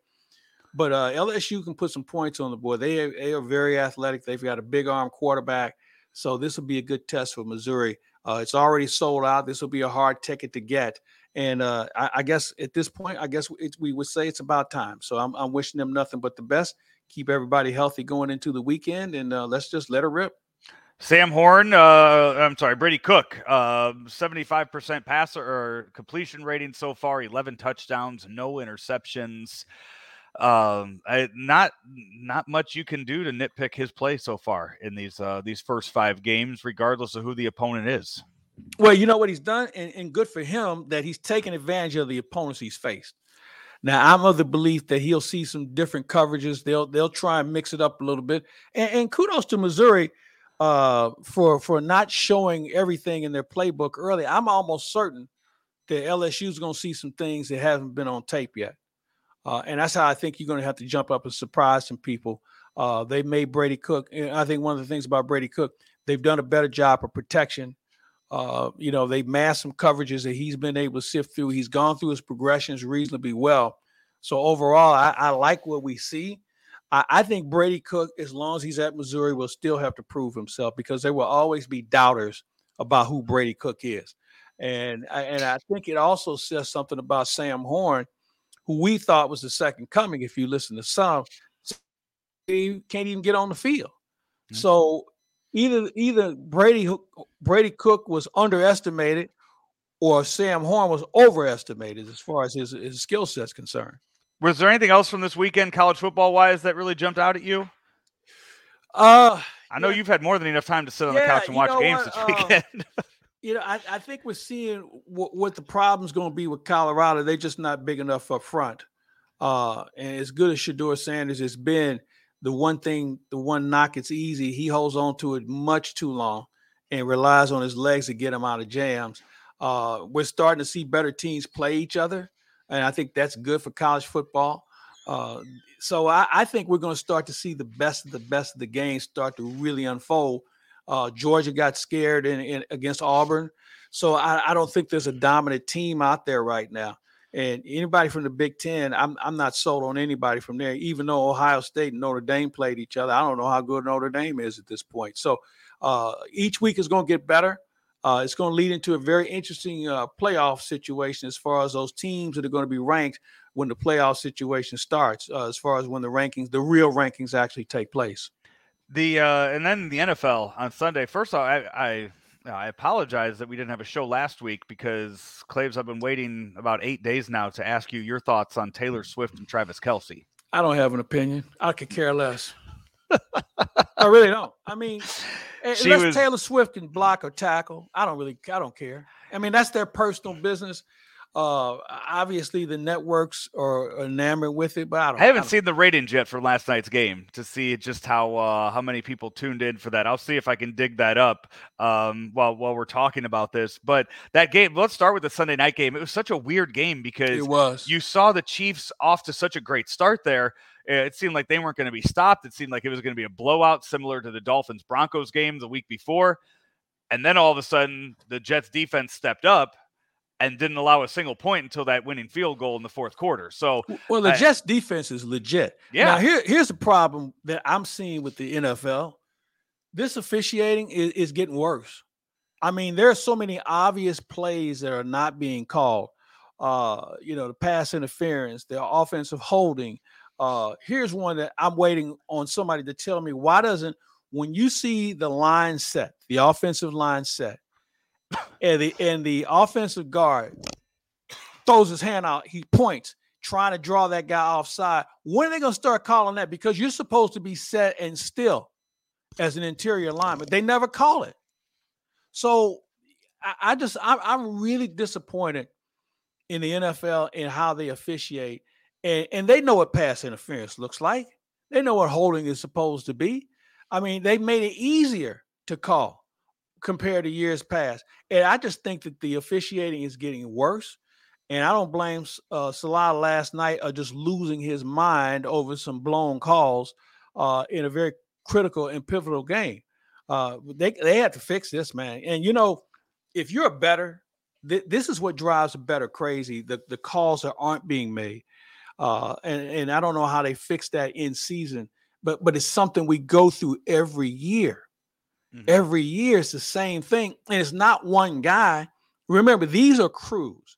But uh, L S U can put some points on the board. They are, they are very athletic. They've got a big arm quarterback. So this will be a good test for Missouri. Uh, it's already sold out. This will be a hard ticket to get. And uh, I, I guess at this point, I guess it, we would say it's about time. So I'm, I'm wishing them nothing but the best. Keep everybody healthy going into the weekend, and uh, let's just let it rip. Sam Horn, uh, I'm sorry, Brady Cook, uh, seventy-five percent passer or completion rating so far, eleven touchdowns, no interceptions. Um, I, not not much you can do to nitpick his play so far in these uh, these first five games, regardless of who the opponent is. Well, you know what he's done, and, and good for him that he's taken advantage of the opponents he's faced. Now, I'm of the belief that he'll see some different coverages. They'll they'll try and mix it up a little bit. And, and kudos to Missouri uh, for for not showing everything in their playbook early. I'm almost certain that L S U is going to see some things that haven't been on tape yet. Uh, and that's how I think you're going to have to jump up and surprise some people. Uh, they made Brady Cook. And I think one of the things about Brady Cook, they've done a better job of protection. Uh, you know, they've masked some coverages that he's been able to sift through. He's gone through his progressions reasonably well. So overall, I, I like what we see. I, I think Brady Cook, as long as he's at Missouri, will still have to prove himself because there will always be doubters about who Brady Cook is. And, and I think it also says something about Sam Horn, who we thought was the second coming. If you listen to some, he can't even get on the field. Mm-hmm. So Either either Brady Brady Cook was underestimated or Sam Horn was overestimated as far as his, his skill set is concerned. Was there anything else from this weekend college football-wise that really jumped out at you? Uh, I know yeah. You've had more than enough time to sit on yeah, the couch and watch games what? this weekend. Uh, you know, I, I think we're seeing w- what the problem's going to be with Colorado. They're just not big enough up front. Uh, and as good as Shedeur Sanders has been, the one thing, the one knock, it's easy. He holds on to it much too long and relies on his legs to get him out of jams. Uh, we're starting to see better teams play each other, and I think that's good for college football. Uh, so I, I think we're going to start to see the best of the best of the game start to really unfold. Uh, Georgia got scared in, in against Auburn. So I, I don't think there's a dominant team out there right now. And anybody from the Big Ten, I'm I'm not sold on anybody from there, even though Ohio State and Notre Dame played each other. I don't know how good Notre Dame is at this point. So uh, each week is going to get better. Uh, it's going to lead into a very interesting uh, playoff situation as far as those teams that are going to be ranked when the playoff situation starts, uh, as far as when the rankings, the real rankings actually take place. The uh, and then the N F L on Sunday. First off, I, I I apologize that we didn't have a show last week because, Claibs, I've been waiting about eight days now to ask you your thoughts on Taylor Swift and Travis Kelce. I don't have an opinion. I could care less. I really don't. I mean, she unless was... Taylor Swift can block or tackle, I don't really. I don't care. I mean, that's their personal business. Uh, obviously the networks are enamored with it, but I don't. I haven't I don't. seen the ratings yet for last night's game to see just how uh, how many people tuned in for that. I'll see if I can dig that up um, while while we're talking about this. But that game, let's start with the Sunday night game. It was such a weird game because it was. You saw the Chiefs off to such a great start there. It seemed like they weren't going to be stopped. It seemed like it was going to be a blowout, similar to the Dolphins Broncos game the week before, and then all of a sudden the Jets defense stepped up and didn't allow a single point until that winning field goal in the fourth quarter. So, well, the I, Jets defense is legit. Yeah. Now, here, here's the problem that I'm seeing with the N F L. This officiating is, is getting worse. I mean, there are so many obvious plays that are not being called. Uh, you know, the pass interference, the offensive holding. Uh, here's one that I'm waiting on somebody to tell me why doesn't when you see the line set, the offensive line set, And the and the offensive guard throws his hand out. He points, trying to draw that guy offside. When are they going to start calling that? Because you're supposed to be set and still as an interior lineman. They never call it. So I, I just I'm, I'm really disappointed in the N F L and how they officiate. And and they know what pass interference looks like. They know what holding is supposed to be. I mean, they made it easier to call compared to years past. And I just think that the officiating is getting worse. And I don't blame uh, Salah last night of just losing his mind over some blown calls uh, in a very critical and pivotal game. Uh, they they had to fix this, man. And, you know, if you're a better, th- this is what drives a better crazy, the, the calls that aren't being made. Uh, and, and I don't know how they fix that in season, but but it's something we go through every year. Mm-hmm. Every year it's the same thing, and it's not one guy. Remember, these are crews.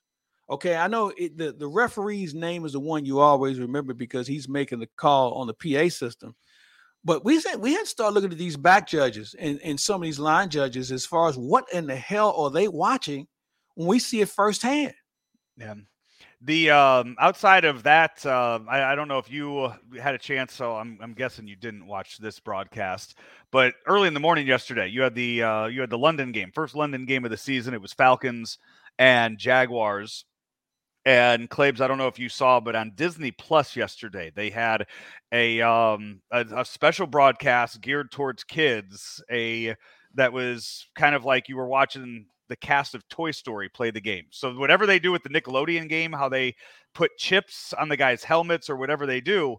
Okay, I know it, the, the referee's name is the one you always remember because he's making the call on the P A system. But we said we had to start looking at these back judges and, and some of these line judges as far as what in the hell are they watching when we see it firsthand. Yeah. The um, outside of that, uh, I, I don't know if you had a chance, so I'm, I'm guessing you didn't watch this broadcast. But early in the morning yesterday, you had the uh, you had the London game, first London game of the season. It was Falcons and Jaguars. And Claibs, I don't know if you saw, but on Disney Plus yesterday, they had a um, a, a special broadcast geared towards kids. A that was kind of like you were watching the cast of Toy Story play the game. So whatever they do with the Nickelodeon game, how they put chips on the guys' helmets or whatever they do,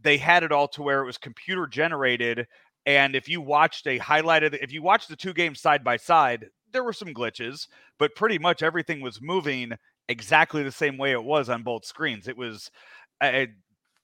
they had it all to where it was computer generated. And if you watched a highlighted, if you watched the two games side by side, there were some glitches, but pretty much everything was moving exactly the same way it was on both screens. It was uh,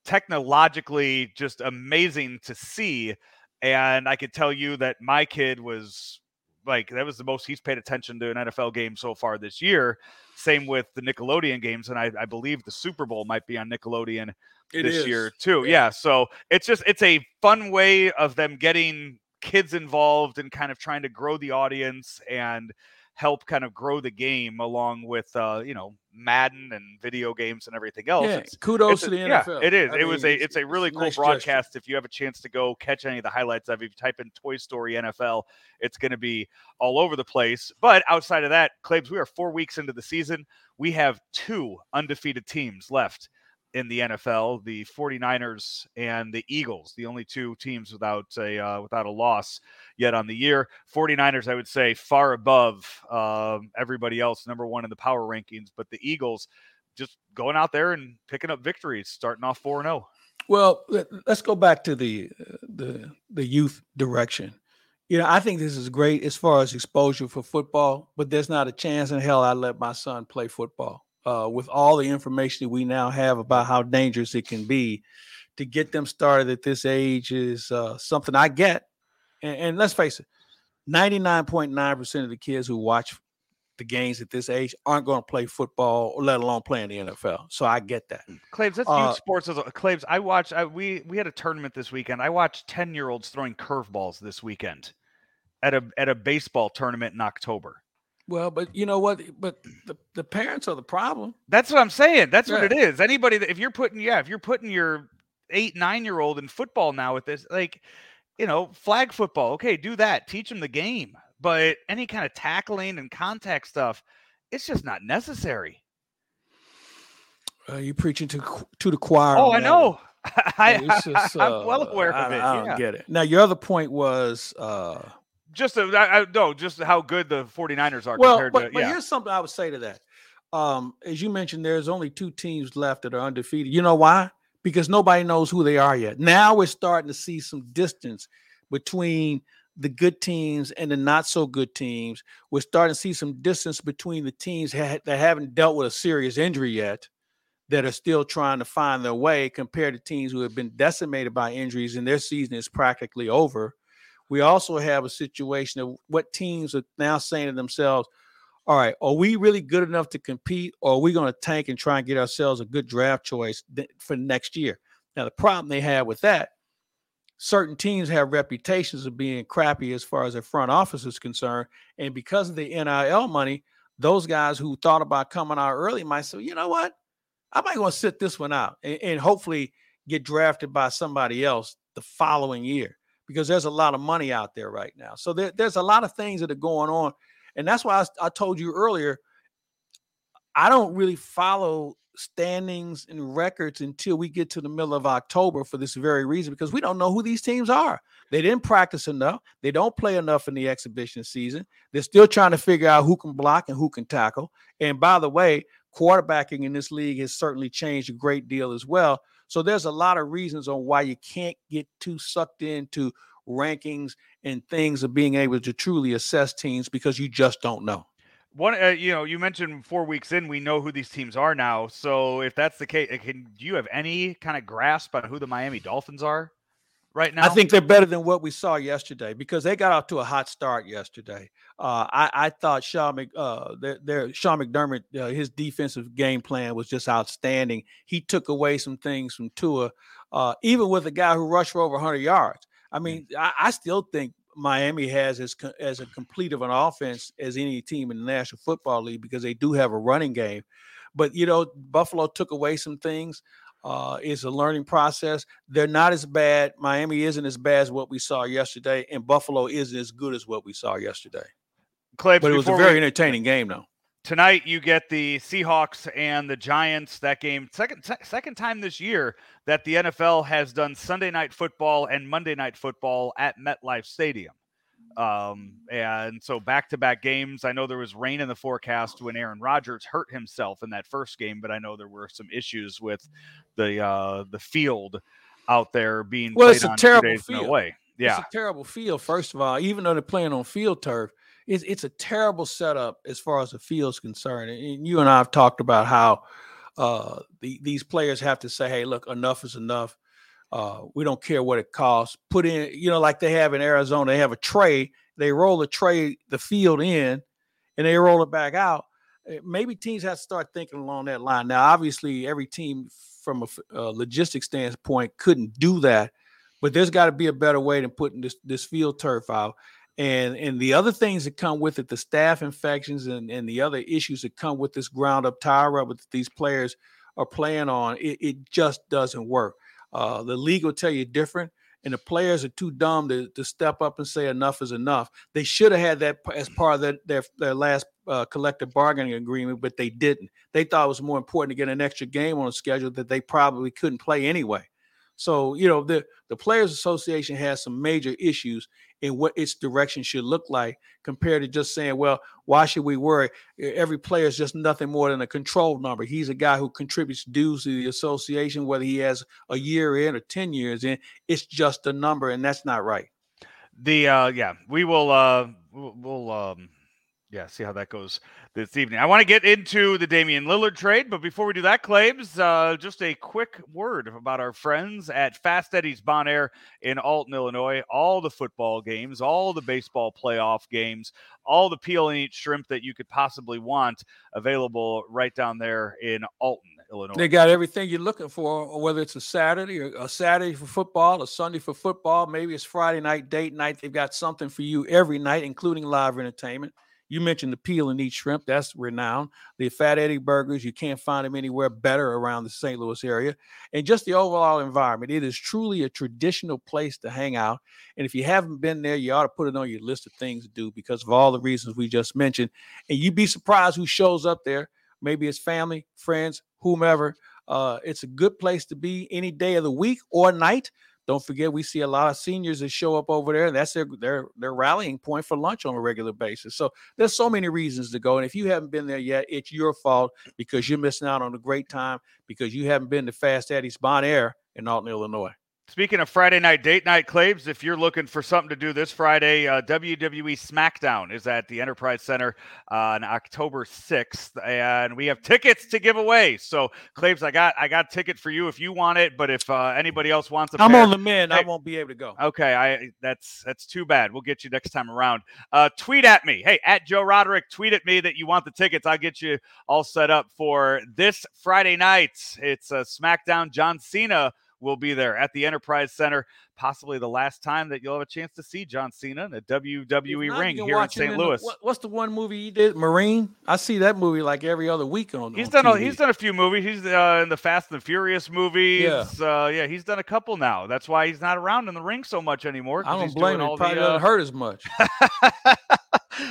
technologically just amazing to see. And I could tell you that my kid was, like, that was the most he's paid attention to an N F L game so far this year. Same with the Nickelodeon games. And I, I believe the Super Bowl might be on Nickelodeon it this is. year too. Yeah. yeah. So it's just, it's a fun way of them getting kids involved and kind of trying to grow the audience and help kind of grow the game along with, uh, you know, Madden and video games and everything else. Yeah, it's, kudos it's to a, the N F L. Yeah, it is. I it mean, was a, it's, it's a really it's cool nice broadcast. Gesture. If you have a chance to go catch any of the highlights of it, if you type in Toy Story N F L, it's going to be all over the place. But outside of that, Claibs, we are four weeks into the season. We have two undefeated teams left in the N F L, the 49ers and the Eagles, the only two teams without a uh, without a loss yet on the year. 49ers, I would say, far above um, everybody else, number one in the power rankings. But the Eagles just going out there and picking up victories, starting off four and oh. Well, let's go back to the the the youth direction. You know, I think this is great as far as exposure for football, but there's not a chance in hell I let my son play football. Uh, with all the information that we now have about how dangerous it can be, to get them started at this age is uh, something I get. And, and let's face it, ninety-nine point nine percent of the kids who watch the games at this age aren't going to play football, let alone play in the N F L. So I get that. Claibs, that's uh, youth sports. As a, Claibs, I watched, I, we, we had a tournament this weekend. I watched ten-year-olds throwing curveballs this weekend at a, at a baseball tournament in October. Well, but you know what? But the, the parents are the problem. That's what I'm saying. That's right. What it is. Anybody that if you're putting, yeah, if you're putting your eight, nine-year-old in football now with this, like, you know, flag football, okay, do that. Teach them the game. But any kind of tackling and contact stuff, it's just not necessary. Uh, you're preaching to to the choir. Oh, I know. I, just, uh, I'm well aware of I, it. I don't yeah. get it. Now, your other point was... Uh, Just a, I, I, no, just how good the 49ers are well, compared but, to. But yeah. Here's something I would say to that. Um, as you mentioned, there's only two teams left that are undefeated. You know why? Because nobody knows who they are yet. Now we're starting to see some distance between the good teams and the not so good teams. We're starting to see some distance between the teams ha- that haven't dealt with a serious injury yet, that are still trying to find their way, compared to teams who have been decimated by injuries and their season is practically over. We also have a situation of what teams are now saying to themselves, all right, are we really good enough to compete, or are we going to tank and try and get ourselves a good draft choice th- for next year? Now, the problem they have with that, certain teams have reputations of being crappy as far as their front office is concerned, and because of the N I L money, those guys who thought about coming out early might say, you know what, I might want to sit this one out and, and hopefully get drafted by somebody else the following year. Because there's a lot of money out there right now. So there, there's a lot of things that are going on. And that's why I, I told you earlier, I don't really follow standings and records until we get to the middle of October for this very reason, because we don't know who these teams are. They didn't practice enough. They don't play enough in the exhibition season. They're still trying to figure out who can block and who can tackle. And by the way, quarterbacking in this league has certainly changed a great deal as well. So there's a lot of reasons on why you can't get too sucked into rankings and things of being able to truly assess teams, because you just don't know. One, uh, you know, you mentioned four weeks in, we know who these teams are now. So if that's the case, can do you have any kind of grasp on who the Miami Dolphins are right now? I think they're better than what we saw yesterday, because they got off to a hot start yesterday. Uh, I, I thought Sean, Mc, uh, their, their, Sean McDermott, uh, his defensive game plan was just outstanding. He took away some things from Tua, uh, even with a guy who rushed for over one hundred yards. I mean, I, I still think Miami has as, co- as a complete of an offense as any team in the National Football League, because they do have a running game. But, you know, Buffalo took away some things. Uh, it's a learning process. They're not as bad. Miami isn't as bad as what we saw yesterday, and Buffalo isn't as good as what we saw yesterday. Clay, but it was a very we, entertaining game, though. Tonight, you get the Seahawks and the Giants. That game, second t- second time this year that the N F L has done Sunday Night Football and Monday Night Football at MetLife Stadium. Um, and so back-to-back games. I know there was rain in the forecast when Aaron Rodgers hurt himself in that first game, but I know there were some issues with the uh, the field out there being well, played it's a on terrible two days field. In a way. Yeah. It's a terrible field, first of all, even though they're playing on field turf. It's, it's a terrible setup as far as the field's concerned. And you and I have talked about how uh, the, these players have to say, hey, look, enough is enough. Uh, we don't care what it costs. Put in, you know, like they have in Arizona, they have a tray. They roll the tray, the field in, and they roll it back out. Maybe teams have to start thinking along that line. Now, obviously, every team from a, a logistics standpoint couldn't do that, but there's got to be a better way than putting this, this field turf out. And and the other things that come with it, the staph infections and, and the other issues that come with this ground-up tire rubber that these players are playing on, it, it just doesn't work. Uh, the league will tell you different, and the players are too dumb to, to step up and say enough is enough. They should have had that as part of their, their, their last uh, collective bargaining agreement, but they didn't. They thought it was more important to get an extra game on the schedule that they probably couldn't play anyway. So, you know, the, the Players Association has some major issues in what its direction should look like compared to just saying, well, why should we worry? Every player is just nothing more than a control number. He's a guy who contributes dues to the association, whether he has a year in or ten years in. It's just a number, and that's not right. The uh, yeah, we will uh, we'll um, yeah, see how that goes this evening. I want to get into the Damian Lillard trade, but before we do that, Claibs, uh, just a quick word about our friends at Fast Eddie's Bon Air in Alton, Illinois. All the football games, all the baseball playoff games, all the peel and eat shrimp that you could possibly want available right down there in Alton, Illinois. They got everything you're looking for, whether it's a Saturday or a Saturday for football, a Sunday for football. Maybe it's Friday night, date night. They've got something for you every night, including live entertainment. You mentioned the peel and eat shrimp. That's renowned. The Fat Eddie burgers, you can't find them anywhere better around the Saint Louis area. And just the overall environment. It is truly a traditional place to hang out. And if you haven't been there, you ought to put it on your list of things to do because of all the reasons we just mentioned. And you'd be surprised who shows up there. Maybe it's family, friends, whomever. Uh, it's a good place to be any day of the week or night. Don't forget, we see a lot of seniors that show up over there, and that's their their their rallying point for lunch on a regular basis. So there's so many reasons to go, and if you haven't been there yet, it's your fault because you're missing out on a great time because you haven't been to Fast Eddie's Bon Air in Alton, Illinois. Speaking of Friday night date night, Claibs, if you're looking for something to do this Friday, uh, W W E SmackDown is at the Enterprise Center uh, on October sixth, and we have tickets to give away. So, Claibs, I got I got a ticket for you if you want it, but if uh, anybody else wants a I'm pair, on the men. Hey, I won't be able to go. Okay, I that's that's too bad. We'll get you next time around. Uh, tweet at me. Hey, at Joe Roderick, tweet at me that you want the tickets. I'll get you all set up for this Friday night. It's uh, SmackDown. John Cena will be there at the Enterprise Center, possibly the last time that you'll have a chance to see John Cena in a W W E ring here in Saint Louis. The, what's the one movie he did? Marine? I see that movie like every other week on He's on done. T V. A, he's done a few movies. He's uh, in the Fast and the Furious movies. Yeah. Uh, yeah, he's done a couple now. That's why he's not around in the ring so much anymore. I don't he's blame doing him. All probably the, doesn't uh... hurt as much.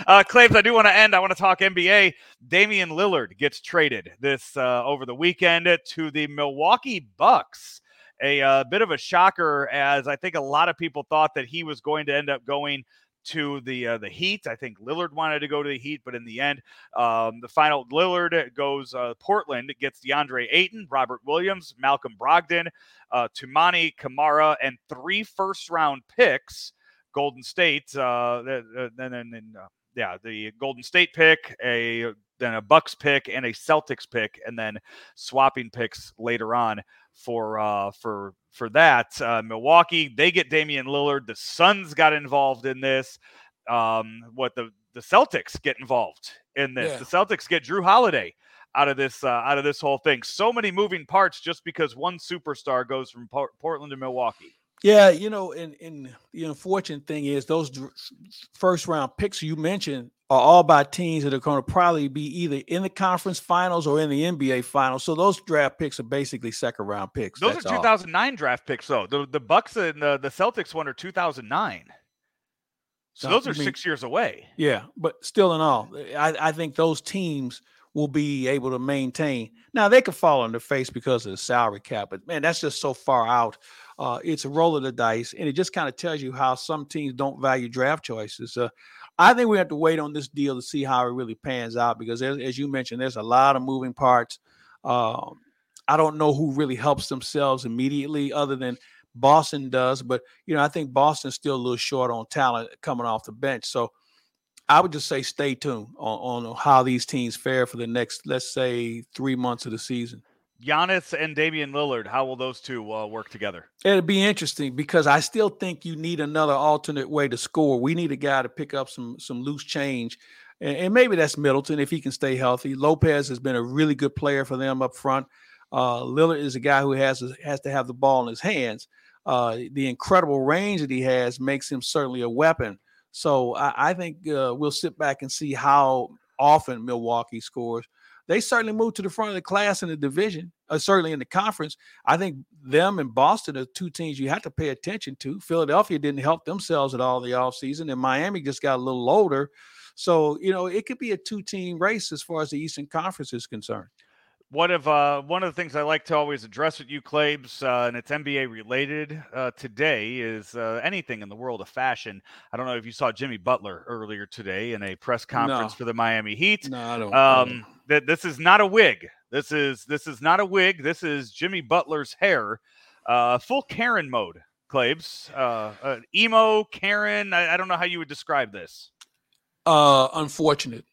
Uh, Claibs, I do want to end. I want to talk N B A. Damian Lillard gets traded this uh, over the weekend to the Milwaukee Bucks. A uh, bit of a shocker, as I think a lot of people thought that he was going to end up going to the uh, the Heat. I think Lillard wanted to go to the Heat, but in the end, um, the final Lillard goes uh, Portland, gets DeAndre Ayton, Robert Williams, Malcolm Brogdon, uh, Tumani Kamara, and three first-round picks. Golden State, uh, and then uh, yeah, the Golden State pick, a then a Bucks pick, and a Celtics pick, and then swapping picks later on. For uh for for that uh, Milwaukee, they get Damian Lillard. The Suns got involved in this. Um, what the the Celtics get involved in this. Yeah. The Celtics get Drew Holiday out of this uh, out of this whole thing. So many moving parts just because one superstar goes from Por- Portland to Milwaukee. Yeah, you know, and and the unfortunate thing is those first round picks you mentioned are all by teams that are going to probably be either in the conference finals or in the N B A finals. So those draft picks are basically second round picks. Those That's are two thousand nine all. Draft picks, though. The the Bucks and the, the Celtics one are two thousand nine. So no, those are mean, six years away. Yeah, but still in all, I, I think those teams will be able to maintain. Now, they could fall on their face because of the salary cap, but, man, that's just so far out. Uh, it's a roll of the dice, and it just kind of tells you how some teams don't value draft choices. Uh, I think we have to wait on this deal to see how it really pans out because, as you mentioned, there's a lot of moving parts. Uh, I don't know who really helps themselves immediately other than Boston does, but, you know, I think Boston's still a little short on talent coming off the bench. So I would just say stay tuned on, on how these teams fare for the next, let's say, three months of the season. Giannis and Damian Lillard, how will those two uh, work together? It'll be interesting because I still think you need another alternate way to score. We need a guy to pick up some some loose change, and, and maybe that's Middleton if he can stay healthy. Lopez has been a really good player for them up front. Uh, Lillard is a guy who has, has to have the ball in his hands. Uh, the incredible range that he has makes him certainly a weapon. So I, I think uh, we'll sit back and see how often Milwaukee scores. They certainly moved to the front of the class in the division, uh, certainly in the conference. I think them and Boston are two teams you have to pay attention to. Philadelphia didn't help themselves at all the offseason, and Miami just got a little older. So, you know, it could be a two-team race as far as the Eastern Conference is concerned. One of uh, one of the things I like to always address with you, Claibs, uh, and it's N B A related uh, today, is uh, anything in the world of fashion. I don't know if you saw Jimmy Butler earlier today in a press conference no. for the Miami Heat. No, I don't. Um, that this is not a wig. This is this is not a wig. This is Jimmy Butler's hair. Uh, full Karen mode, Claibs. Uh, uh, emo Karen. I, I don't know how you would describe this. Uh, unfortunate.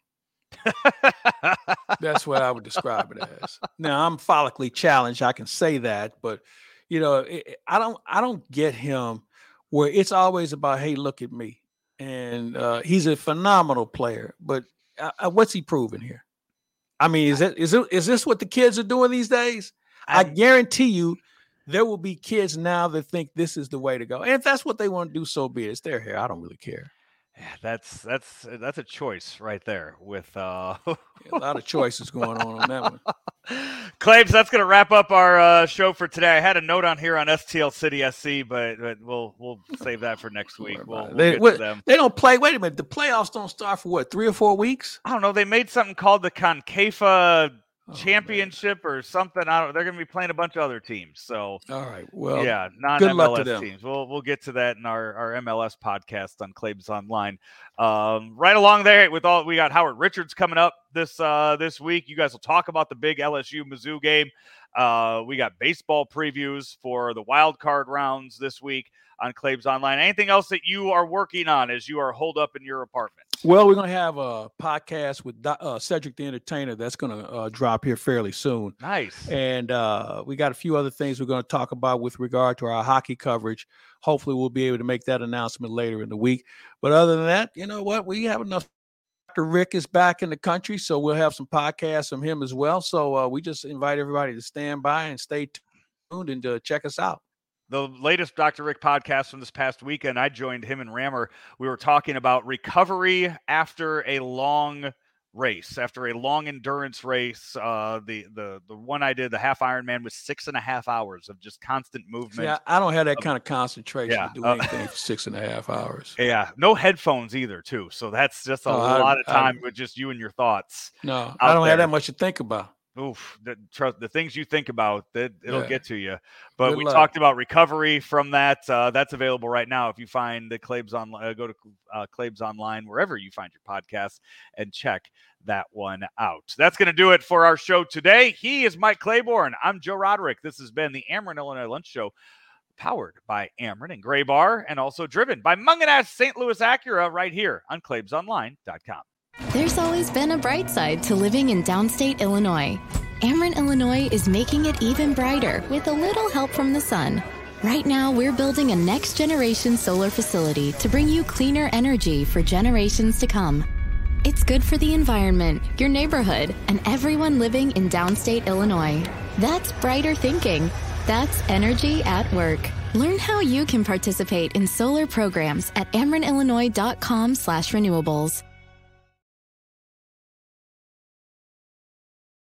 That's what I would describe it as. Now, I'm follically challenged. I can say that, but you know, it, I don't, I don't get him where it's always about, hey, look at me. And uh, he's a phenomenal player, but uh, what's he proving here? I mean, is it, is it, is this what the kids are doing these days? I, I guarantee you there will be kids now that think this is the way to go. And if that's what they want to do, so be it. It's their hair. I don't really care. Yeah, that's that's that's a choice right there. With uh... yeah, a lot of choices going on on that one. Claibs, that's going to wrap up our uh, show for today. I had a note on here on S T L City S C, but, but we'll we'll save that for next week. We'll, we'll they, what, them. They don't play. Wait a minute, the playoffs don't start for what, three or four weeks? I don't know. They made something called the CONCACAF oh, Championship man. or something. I don't. They're going to be playing a bunch of other teams. So all right, well, yeah, non-M L S teams. We'll we'll get to that in our, our M L S podcast on Claibs Online. Um, right along there with all, we got Howard Richards coming up this uh, this week. You guys will talk about the big L S U Mizzou game. Uh, we got baseball previews for the wild card rounds this week on Claibs Online. Anything else that you are working on as you are holed up in your apartment? Well, we're going to have a podcast with uh, Cedric the Entertainer that's going to uh, drop here fairly soon. Nice. And uh, we got a few other things we're going to talk about with regard to our hockey coverage. Hopefully we'll be able to make that announcement later in the week. But other than that, you know what? We have enough. Doctor Rick is back in the country, so we'll have some podcasts from him as well. So uh, we just invite everybody to stand by and stay tuned and to check us out. The latest Doctor Rick podcast from this past weekend, I joined him and Rammer. We were talking about recovery after a long race, after a long endurance race. Uh, the the the one I did, the half Ironman, was six and a half hours of just constant movement. Yeah, I don't have that um, kind of concentration yeah, to do uh, anything for six and a half hours. Yeah, no headphones either, too. So that's just a oh, lot I, of time I, with just you and your thoughts. No, I don't there. have that much to think about. Oof, the, trust, the things you think about, that it'll yeah. get to you. But Good we luck. talked about recovery from that. Uh, that's available right now. If you find the Claibs Online, uh, go to uh, Claibs Online, wherever you find your podcast, and check that one out. That's going to do it for our show today. He is Mike Claiborne. I'm Joe Roderick. This has been the Ameren Illinois Lunch Show, powered by Ameren and Graybar, and also driven by Munganass Saint Louis Acura right here on Claibs Online dot com. There's always been a bright side to living in downstate Illinois. Ameren Illinois is making it even brighter with a little help from the sun. Right now, we're building a next-generation solar facility to bring you cleaner energy for generations to come. It's good for the environment, your neighborhood, and everyone living in downstate Illinois. That's brighter thinking. That's energy at work. Learn how you can participate in solar programs at ameren illinois dot com slash renewables.